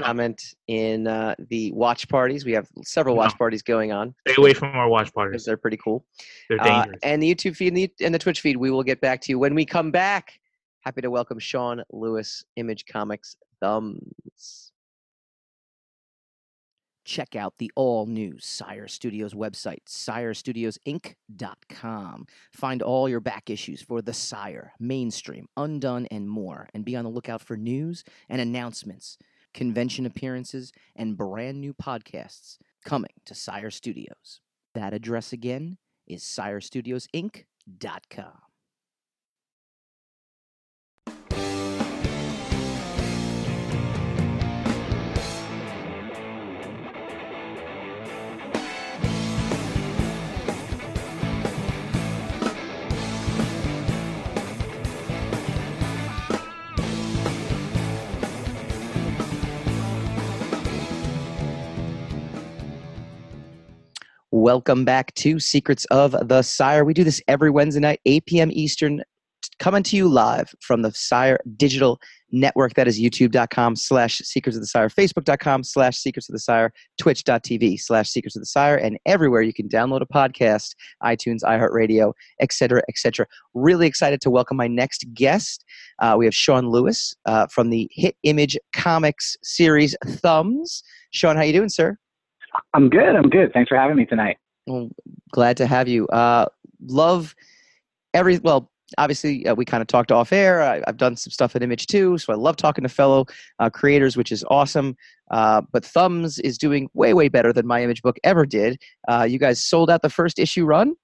comment in the watch parties. We have several watch parties going on. Stay away from our watch parties. Because they're pretty cool. They're dangerous. And the YouTube feed and the Twitch feed, we will get back to you. When we come back, happy to welcome Sean Lewis, Image Comics, Thumbs. Check out the all-new Sire Studios website, SireStudiosInc.com. Find all your back issues for The Sire, Mainstream, Undone, and more. And be on the lookout for news and announcements, convention appearances, and brand new podcasts coming to Sire Studios. That address again is SireStudiosInc.com. Welcome back to Secrets of the Sire. We do this every Wednesday night, 8 p.m. Eastern, coming to you live from the Sire Digital Network. That is youtube.com/Secrets of the Sire, facebook.com/Secrets of the Sire, twitch.tv/Secrets of the Sire, and everywhere you can download a podcast, iTunes, iHeartRadio, et cetera, et cetera. Really excited to welcome my next guest. We have Sean Lewis from the hit Image Comics series Thumbs. Sean, how you doing, sir? I'm good. I'm good. Thanks for having me tonight. Well, glad to have you. Obviously, we kind of talked off air. I've done some stuff at Image too, so I love talking to fellow creators, which is awesome. But Thumbs is doing way, way better than my Image book ever did. You guys sold out the first issue run?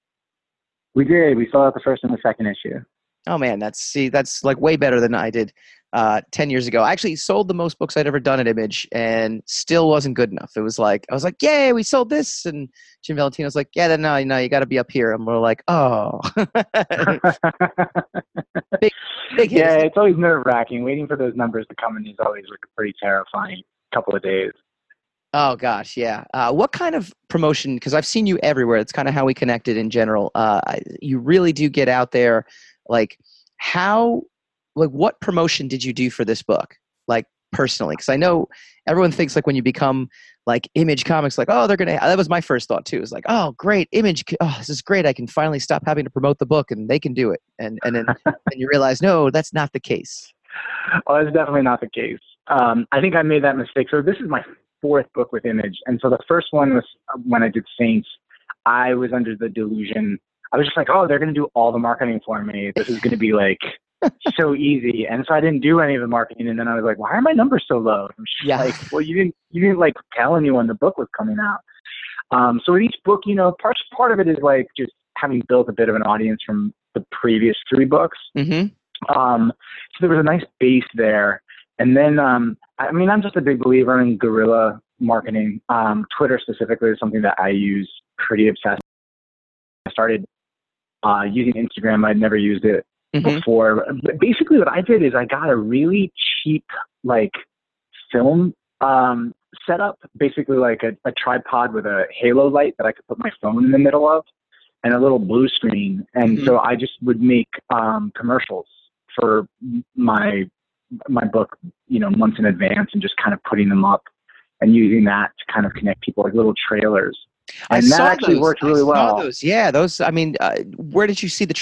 We did. We sold out the first and the second issue. Oh man, that's like way better than I did 10 years ago. I actually sold the most books I'd ever done at Image and still wasn't good enough. It was like, I was like, yay, we sold this. And Jim Valentino's like, yeah, no, you got to be up here. And we're like, oh. big yeah, it's always nerve-wracking. Waiting for those numbers to come in is always like a pretty terrifying couple of days. Oh, gosh, yeah. What kind of promotion, because I've seen you everywhere. It's kind of how we connected in general. You really do get out there. What promotion did you do for this book? Like personally, because I know everyone thinks like when you become like Image Comics, like, oh, that was my first thought too. It's like, oh, great Image. Oh, this is great. I can finally stop having to promote the book and they can do it. And then you realize, no, that's not the case. Well, that's definitely not the case. I think I made that mistake. So this is my fourth book with Image. And so the first one was when I did Saints, I was under the delusion I was just like, oh, they're going to do all the marketing for me. This is going to be like so easy. And so I didn't do any of the marketing. And then I was like, why are my numbers so low? And she's like, well, you didn't like tell anyone the book was coming out. So with each book, you know, part of it is like just having built a bit of an audience from the previous three books. Mm-hmm. So there was a nice base there. And then, I'm just a big believer in guerrilla marketing. Twitter specifically is something that I use pretty obsessively. I started using Instagram. I'd never used it before. But basically what I did is I got a really cheap like film setup, basically like a tripod with a halo light that I could put my phone in the middle of and a little blue screen. And so I just would make commercials for my book, you know, months in advance and just kind of putting them up and using that to kind of connect people, like little trailers. And that actually worked really well. Yeah, those. I mean, where did you see the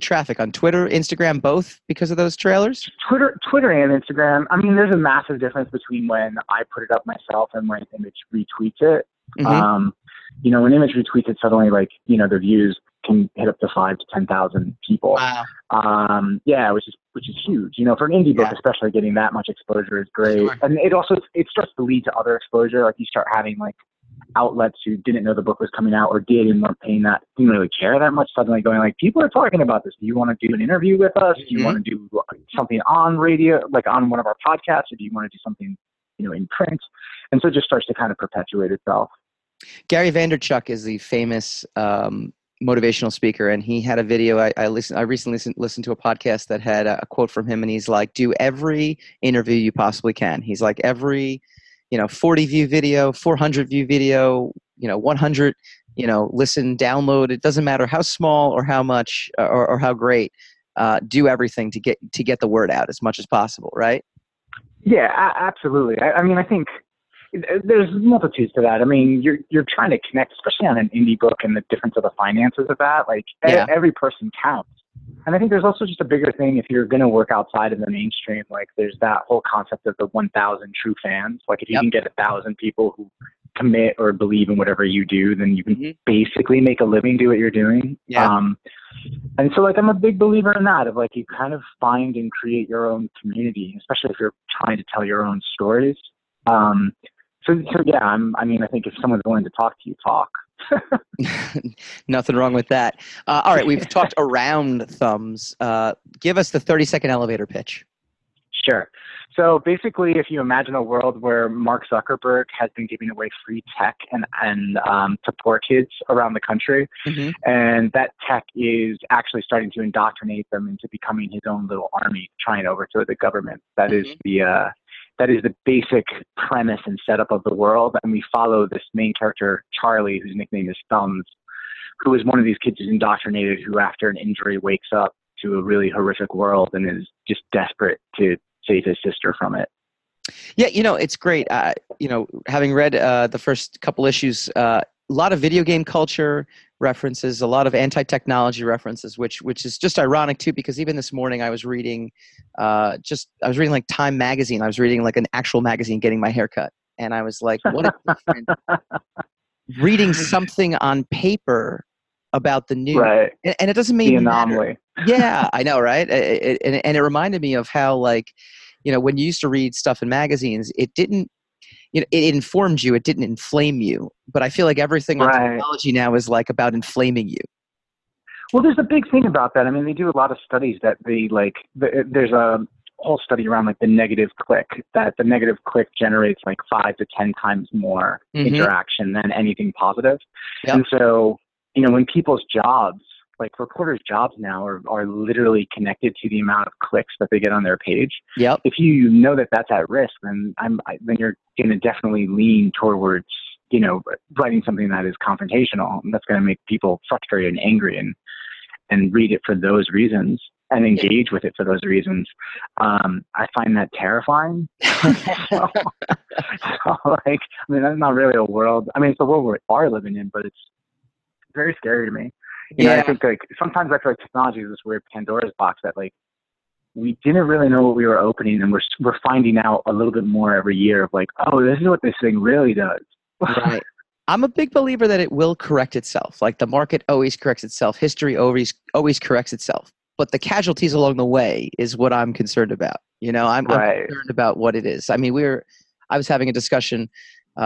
traffic on Twitter, Instagram, both because of those trailers? Twitter and Instagram. I mean, there's a massive difference between when I put it up myself and when Image retweets it. Mm-hmm. You know, when Image retweets it, suddenly like you know the views can hit up to 5,000 to 10,000 people. Wow. Yeah, which is huge. You know, for an indie book, especially getting that much exposure is great, sure. And it also starts to lead to other exposure. Like you start having like outlets who didn't know the book was coming out or did and weren't paying that, didn't really care that much, suddenly going like, people are talking about this. Do you want to do an interview with us? Do you want to do something on radio, like on one of our podcasts, or do you want to do something, you know, in print? And so it just starts to kind of perpetuate itself. Gary Vaynerchuk is the famous motivational speaker, and he had a video. I recently listened to a podcast that had a quote from him, and he's like, do every interview you possibly can. He's like, every 40 view video, 400 view video, 100, listen, download. It doesn't matter how small or how much or how great, do everything to get the word out as much as possible. Right. Yeah, absolutely. I mean, I think there's multitudes to that. I mean, you're trying to connect, especially on an indie book and the difference of the finances of that. Like, every person counts. And I think there's also just a bigger thing if you're going to work outside of the mainstream. Like, there's that whole concept of the 1,000 true fans. Like, if you can get 1,000 people who commit or believe in whatever you do, then you can basically make a living, do what you're doing. And so, like, I'm a big believer in that, of like, you kind of find and create your own community, especially if you're trying to tell your own stories. So, I mean, I think if someone's willing to talk to you, talk. Nothing wrong with that. All right, we've talked around Thumbs. Give us the 30-second elevator pitch. Sure. So basically, if you imagine a world where Mark Zuckerberg has been giving away free tech and to poor kids around the country, and that tech is actually starting to indoctrinate them into becoming his own little army, trying to overthrow the government. That is the that is the basic premise and setup of the world. And we follow this main character, Charlie, whose nickname is Thumbs, who is one of these kids who's indoctrinated, who after an injury wakes up to a really horrific world and is just desperate to save his sister from it. Yeah, you know, it's great. You know, having read the first couple issues, a lot of video game culture references, a lot of anti-technology references, which is just ironic too, because even this morning I was reading, like Time magazine. I was reading like an actual magazine, getting my haircut, and I was like, what a different reading something on paper about the news, right? And it doesn't mean the anomaly. Yeah, I know, right? It reminded me of how, like, you know, when you used to read stuff in magazines, it didn't, you know, it informed you, it didn't inflame you. But I feel like everything on technology now is like about inflaming you. Well, there's a big thing about that. I mean, they do a lot of studies that they like. There's a whole study around like the negative click. That the negative click generates like 5 to 10 times more interaction than anything positive. Yep. And so, you know, when people's jobs, like reporters' jobs now are literally connected to the amount of clicks that they get on their page. Yep. If you know that that's at risk, then then you're going to definitely lean towards, you know, writing something that is confrontational, and that's going to make people frustrated and angry and read it for those reasons and engage with it for those reasons. I find that terrifying. Like, I mean, that's not really a world. I mean, it's the world we are living in, but it's very scary to me. You know, I think like sometimes I feel like technology is this weird Pandora's box that like we didn't really know what we were opening, and we're finding out a little bit more every year of like, oh, this is what this thing really does. Right. I'm a big believer that it will correct itself. Like the market always corrects itself. History always corrects itself. But the casualties along the way is what I'm concerned about. You know, I'm concerned about what it is. I mean, I was having a discussion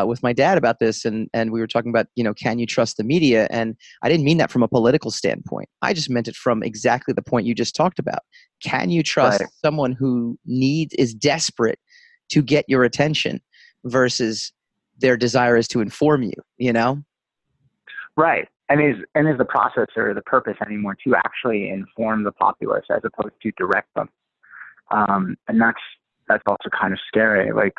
with my dad about this, and we were talking about, you know, can you trust the media? And I didn't mean that from a political standpoint. I just meant it from exactly the point you just talked about. Can you trust someone who is desperate to get your attention versus their desire is to inform you, you know? Right. And is the process or the purpose anymore to actually inform the populace as opposed to direct them? And that's also kind of scary. Like,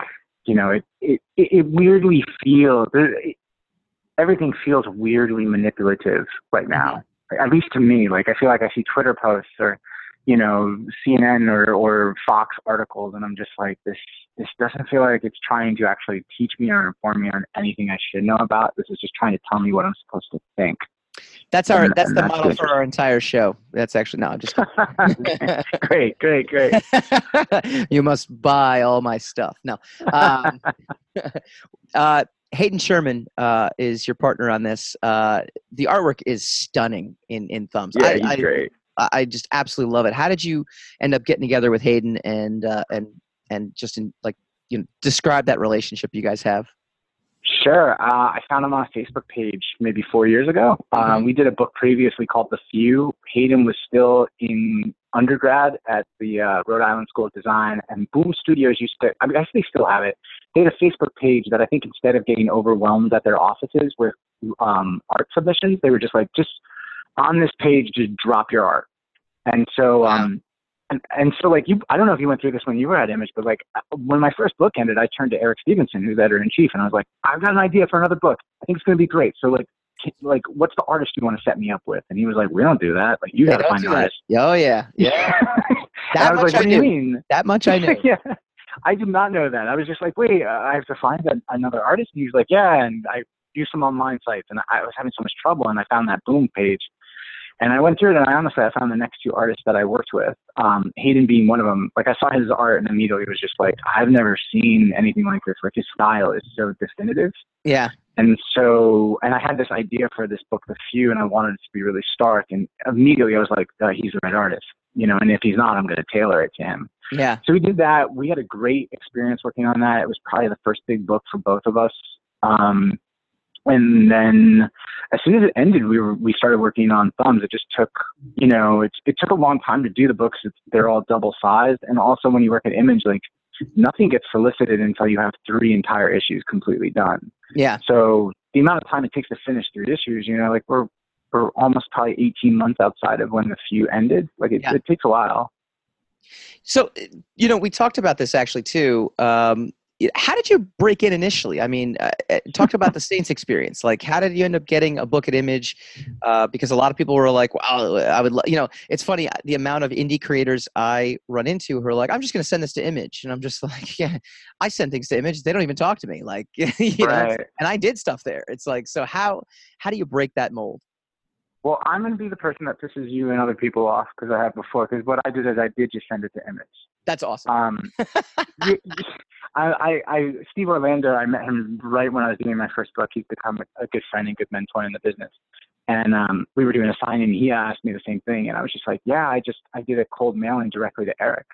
you know, it weirdly feels, everything feels weirdly manipulative right now, at least to me. Like, I feel like I see Twitter posts or, you know, CNN or Fox articles, and I'm just like, this doesn't feel like it's trying to actually teach me or inform me on anything I should know about. This is just trying to tell me what I'm supposed to think. That's the model for our entire show. That's actually, no, I'm just great. You must buy all my stuff. No. Hayden Sherman is your partner on this. The artwork is stunning in Thumbs. Yeah, he's great. I just absolutely love it. How did you end up getting together with Hayden and just describe that relationship you guys have? Sure. I found him on a Facebook page maybe 4 years ago. We did a book previously called The Few. Hayden was still in undergrad at the Rhode Island School of Design, and Boom Studios I think they still have it. They had a Facebook page that I think instead of getting overwhelmed at their offices with art submissions, they were just like, just on this page, just drop your art. And so, And so, like, I don't know if you went through this when you were at Image, but, like, when my first book ended, I turned to Eric Stevenson, who's editor-in-chief, and I was like, I've got an idea for another book. I think it's going to be great. So, like, what's the artist you want to set me up with? And he was like, we don't do that. Like, you got to find an artist. Oh, yeah. Yeah. That much I knew. That much I knew. Yeah. I did not know that. I was just like, wait, I have to find another artist. And he's like, yeah, and I do some online sites. And I was having so much trouble, and I found that Boom page. And I went through it, and I found the next two artists that I worked with, Hayden being one of them. Like, I saw his art, and immediately was just like, I've never seen anything like this. Like, his style is so definitive. Yeah. And so, and I had this idea for this book, The Few, and I wanted it to be really stark. And immediately I was like, he's the right artist, you know, and if he's not, I'm going to tailor it to him. Yeah. So we did that. We had a great experience working on that. It was probably the first big book for both of us. And then as soon as it ended, we started working on Thumbs. It just took, you know, it took a long time to do the books. They're all double sized. And also when you work at Image, like, nothing gets solicited until you have three entire issues completely done. Yeah. So the amount of time it takes to finish three issues, you know, like we're almost probably 18 months outside of when The Few ended. Like it takes a while. So, you know, we talked about this actually too. How did you break in initially? I mean, talked about the Saints experience. Like, how did you end up getting a book at Image? Because a lot of people were like, wow, I would, you know, it's funny. The amount of indie creators I run into who are like, I'm just going to send this to Image. And I'm just like, yeah, I send things to Image. They don't even talk to me. Like, you know, and I did stuff there. It's like, so how do you break that mold? Well, I'm going to be the person that pisses you and other people off because I have before. Because what I did is I did just send it to Image. That's awesome. Steve Orlando, I met him right when I was doing my first book. He's become a good friend and good mentor in the business. And we were doing a sign, and he asked me the same thing. And I was just like, yeah, I did a cold mailing directly to Eric.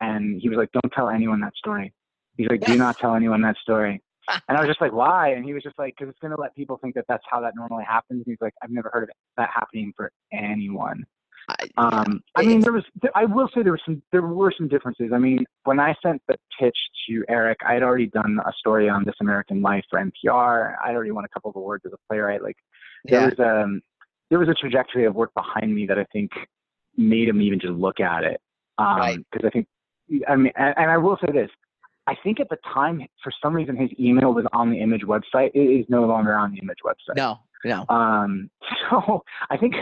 And he was like, don't tell anyone that story. He's like, do not tell anyone that story. And I was just like, why? And he was just like, because it's going to let people think that that's how that normally happens. And he's like, I've never heard of that happening for anyone. I mean, there were some differences. I mean, when I sent the pitch to Eric, I had already done a story on This American Life for NPR. I'd already won a couple of awards as a playwright. Like, there was a trajectory of work behind me that I think made him even just look at it. Because I think, I mean, and I will say this. I think at the time, for some reason, his email was on the Image website. It is no longer on the Image website. No. So I think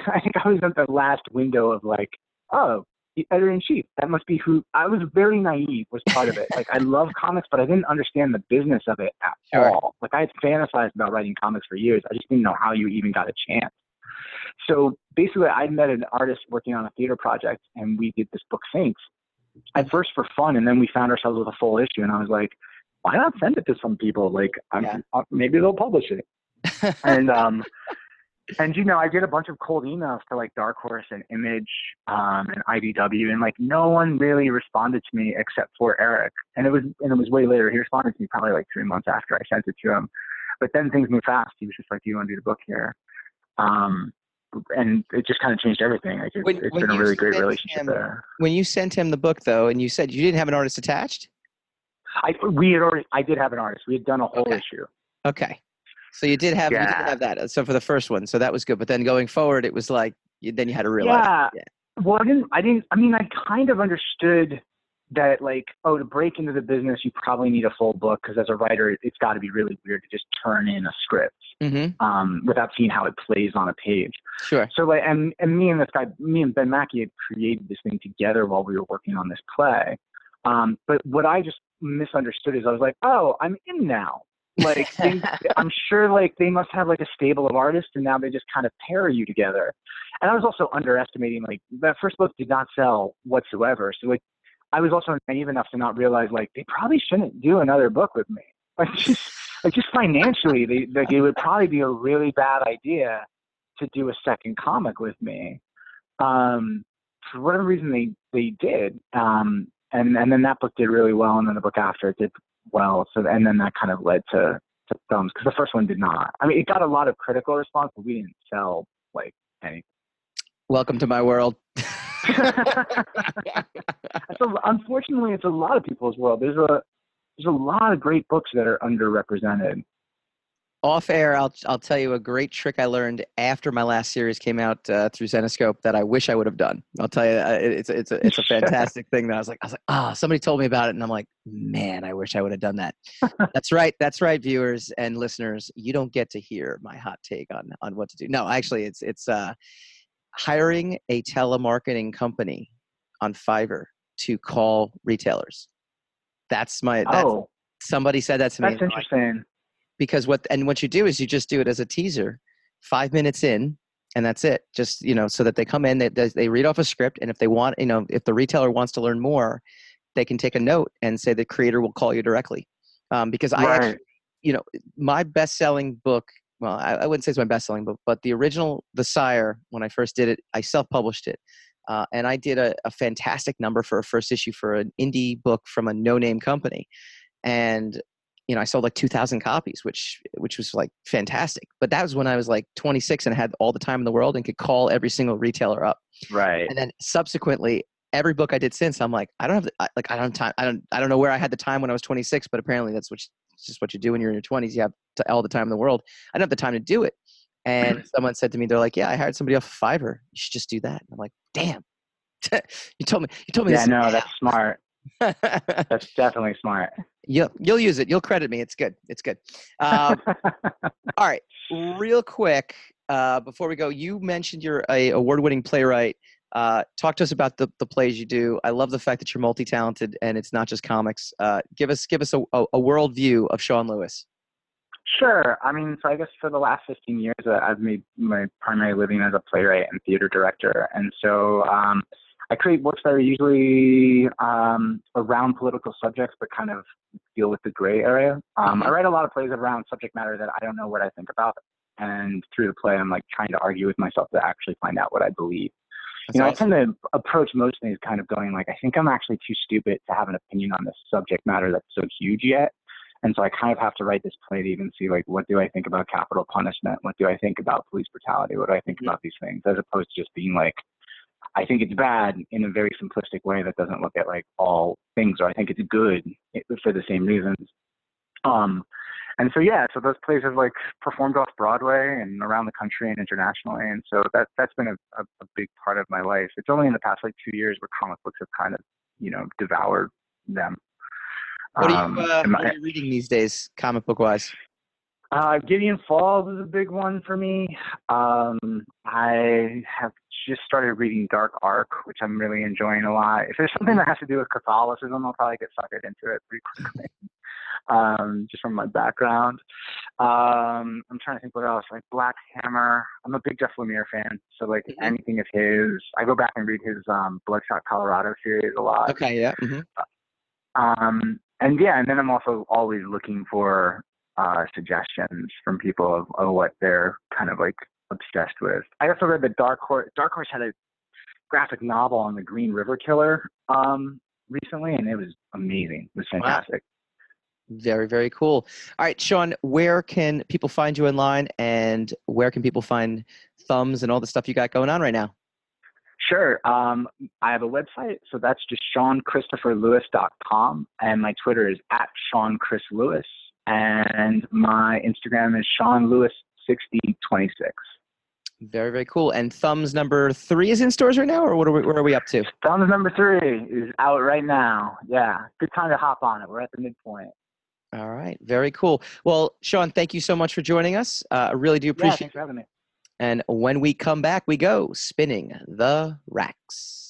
I was at the last window of like, oh, the editor-in-chief. That must be who. I was very naive, was part of it. Like, I love comics, but I didn't understand the business of it at all. Like, I had fantasized about writing comics for years. I just didn't know how you even got a chance. So basically, I met an artist working on a theater project, and we did this book, Saints, at first for fun, and then we found ourselves with a full issue, and I was like, why not send it to some people? Like, maybe they'll publish it. And you know, I did a bunch of cold emails to like Dark Horse and Image and IDW, and like no one really responded to me except for Eric. And it was way later. He responded to me probably like 3 months after I sent it to him. But then things moved fast. He was just like, do you want to do the book here? And it just kind of changed everything. Like, it's been a really great relationship there. When you sent him the book, though, and you said you didn't have an artist attached? I did have an artist. We had done a whole issue. Okay. So you did have that. So for the first one, so that was good. But then going forward, it was like, then you had to realize. Yeah. Well, I mean, I kind of understood that, like, oh, to break into the business, you probably need a full book. Cause as a writer, it's gotta be really weird to just turn in a script without seeing how it plays on a page. Sure. So like, and me and Ben Mackey had created this thing together while we were working on this play. But what I just misunderstood is I was like, oh, I'm in now. Like, I'm sure like they must have like a stable of artists, and now they just kind of pair you together. And I was also underestimating, like, that first book did not sell whatsoever. So like, I was also naive enough to not realize like they probably shouldn't do another book with me. Like just financially, it would probably be a really bad idea to do a second comic with me. For whatever reason, they did. And then that book did really well, and then the book after it did well. So, and then that kind of led to Thumbs, because the first one did not. I mean, it got a lot of critical response, but we didn't sell like anything. Welcome to my world. So unfortunately, it's a lot of people's world. There's a lot of great books that are underrepresented. Off air, I'll tell you a great trick I learned after my last series came out through Zenoscope that I wish I would have done. I'll tell you, it's a fantastic thing that I was like, somebody told me about it, and I'm like, man, I wish I would have done that. That's right, viewers and listeners, you don't get to hear my hot take on what to do. No, actually, it's hiring a telemarketing company on Fiverr to call retailers. Somebody said that to me. That's interesting. Because what you do is you just do it as a teaser, 5 minutes in, and that's it. Just, you know, so that they come in, they read off a script, and if they want, you know, if the retailer wants to learn more, they can take a note and say the creator will call you directly. Because I actually, you know, my best-selling book, well, I wouldn't say it's my best-selling book, but the original, The Sire, when I first did it, I self-published it. And I did a fantastic number for a first issue for an indie book from a no-name company. And, you know, I sold like 2,000 copies, which was like fantastic. But that was when I was like 26 and had all the time in the world and could call every single retailer up. Right. And then subsequently, every book I did since, I'm like, I don't have time. I don't know where I had the time when I was 26, but apparently that's just what you do when you're in your 20s. You have all the time in the world. I don't have the time to do it. And someone said to me, they're like, yeah, I hired somebody off of Fiverr. You should just do that. And I'm like, damn, you told me. Yeah, no, that's smart. That's definitely smart. You'll use it. You'll credit me. It's good. It's good. All right. Real quick, before we go, you mentioned you're a award-winning playwright. Talk to us about the plays you do. I love the fact that you're multi-talented and it's not just comics. Give us a world view of Sean Lewis. Sure. I mean, so I guess for the last 15 years, I've made my primary living as a playwright and theater director. And so I create works that are usually around political subjects, but kind of deal with the gray area. I write a lot of plays around subject matter that I don't know what I think about. And through the play, I'm like trying to argue with myself to actually find out what I believe. That's awesome. I tend to approach most things kind of going like, I think I'm actually too stupid to have an opinion on this subject matter that's so huge yet. And so I kind of have to write this play to even see, like, what do I think about capital punishment? What do I think about police brutality? What do I think about these things? As opposed to just being like, I think it's bad in a very simplistic way that doesn't look at, like, all things, or I think it's good for the same reasons. And so, yeah, so those plays have, like, performed off Broadway and around the country and internationally. And so that's been a big part of my life. It's only in the past, like, 2 years where comic books have kind of, you know, devoured them. What are you reading these days, comic book wise? Gideon Falls is a big one for me. I have just started reading Dark Arc, which I'm really enjoying a lot. If there's something that has to do with Catholicism, I'll probably get suckered into it pretty quickly, just from my background. I'm trying to think what else. Like Black Hammer. I'm a big Jeff Lemire fan, so like anything of his. I go back and read his Bloodshot Colorado series a lot. Okay, yeah. Mm-hmm. And yeah, and then I'm also always looking for suggestions from people of what they're kind of like obsessed with. I also read the Dark Horse. Dark Horse had a graphic novel on the Green River Killer recently, and it was amazing. It was fantastic. Wow. Very, very cool. All right, Sean, where can people find you online, and where can people find Thumbs and all the stuff you got going on right now? Sure. I have a website, so that's just SeanChristopherLewis.com, and my Twitter is @SeanChrisLewis, and my Instagram is SeanLewis6026. Very, very cool. And Thumbs number 3 is in stores right now, or where are we up to? Thumbs number 3 is out right now. Yeah, good time to hop on it. We're at the midpoint. All right. Very cool. Well, Sean, thank you so much for joining us. I really do appreciate it. Thanks for having me. And when we come back, we go spinning the racks.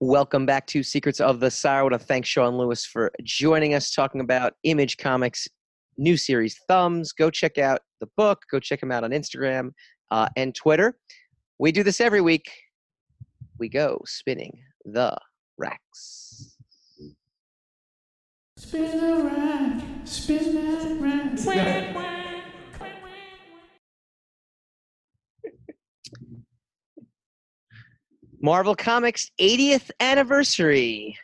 Welcome back to Secrets of the Sire. I want to thank Sean Lewis for joining us, talking about Image Comics' new series, Thumbs. Go check out the book. Go check him out on Instagram and Twitter. We do this every week. We go spinning the racks. Spin the rack. Spin the rack. Whack, whack, whack, whack. Marvel Comics 80th anniversary.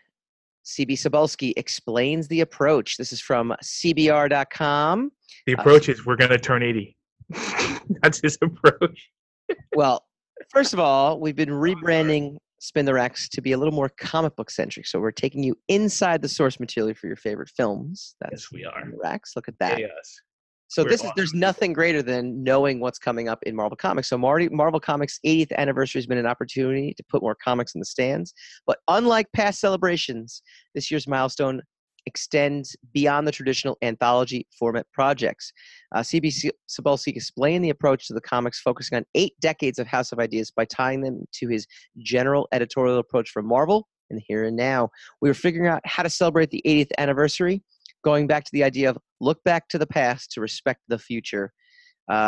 C.B. Cebulski explains the approach. This is from CBR.com. The approach is we're going to turn 80. That's his approach. Well, first of all, we've been rebranding Spin the Racks to be a little more comic book centric. So we're taking you inside the source material for your favorite films. Yes, we are. Spin the Racks. Look at that. Yes. So we're awesome. There's nothing greater than knowing what's coming up in Marvel Comics. So Marvel Comics 80th anniversary has been an opportunity to put more comics in the stands. But unlike past celebrations, this year's milestone extends beyond the traditional anthology format projects. C.B. Cebulski explained the approach to the comics, focusing on 8 decades of House of Ideas by tying them to his general editorial approach for Marvel and Here and Now. We were figuring out how to celebrate the 80th anniversary, going back to the idea of look back to the past to respect the future.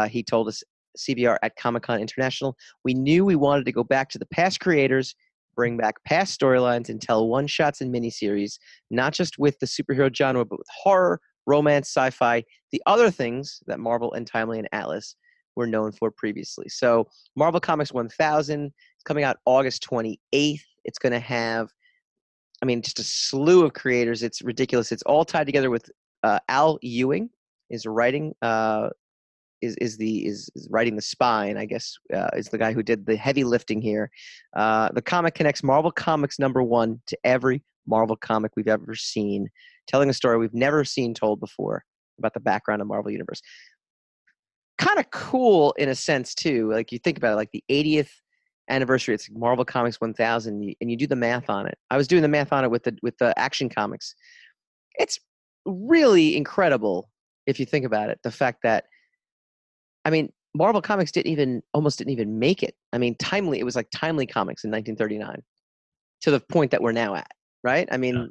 He told us, CBR at Comic-Con International, we knew we wanted to go back to the past creators, bring back past storylines, and tell one-shots and miniseries, not just with the superhero genre, but with horror, romance, sci-fi, the other things that Marvel and Timely and Atlas were known for previously. So Marvel Comics 1000 is coming out August 28th. It's going to have, I mean, just a slew of creators. It's ridiculous. It's all tied together with Al Ewing is writing is writing the spine, I guess, is the guy who did the heavy lifting here. The comic connects Marvel Comics #1 to every Marvel comic we've ever seen, telling a story we've never seen told before about the background of Marvel Universe. Kind of cool in a sense, too. Like, you think about it, like the 80th anniversary, it's Marvel Comics 1000, and you do the math on it. I was doing the math on it with the Action Comics. It's really incredible if you think about it, the fact that, I mean, Marvel Comics almost didn't even make it. I mean, Timely, it was like Timely Comics in 1939 to the point that we're now at, right? I mean,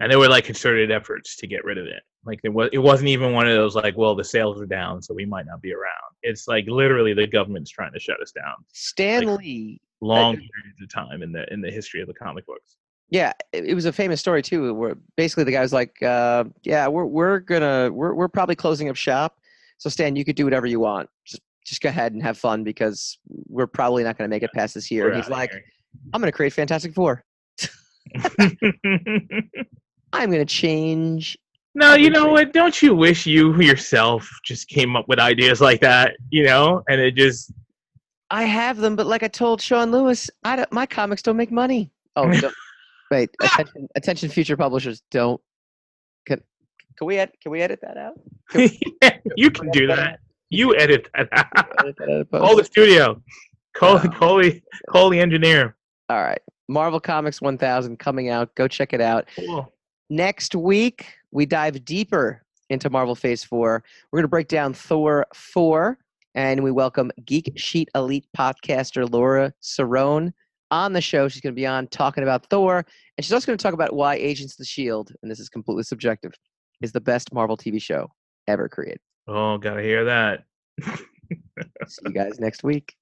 and there were like concerted efforts to get rid of it. Like it wasn't even one of those like, well, the sales are down, so we might not be around. It's like literally the government's trying to shut us down. Stan Lee, long periods of time in the history of the comic books. Yeah, it was a famous story too, where basically the guy was like, yeah, we're probably closing up shop. So, Stan, you could do whatever you want. Just go ahead and have fun because we're probably not going to make it past this year. And he's like, I'm going to create Fantastic Four. I'm going to change. No, you know what? Don't you wish you yourself just came up with ideas like that, you know? And it just... I have them, but like I told Sean Lewis, my comics don't make money. Oh, don't. Wait. Attention, future publishers. Don't. Can we edit that out? You can do that. You edit that out. Call the studio. Call the engineer. All right. Marvel Comics 1000 coming out. Go check it out. Cool. Next week, we dive deeper into Marvel Phase 4. We're going to break down Thor 4, and we welcome Geek Sheet Elite podcaster Laura Cerrone on the show. She's going to be on talking about Thor, and she's also going to talk about why Agents of the Shield, and this is completely subjective, is the best Marvel TV show ever created. Oh, gotta hear that. See you guys next week.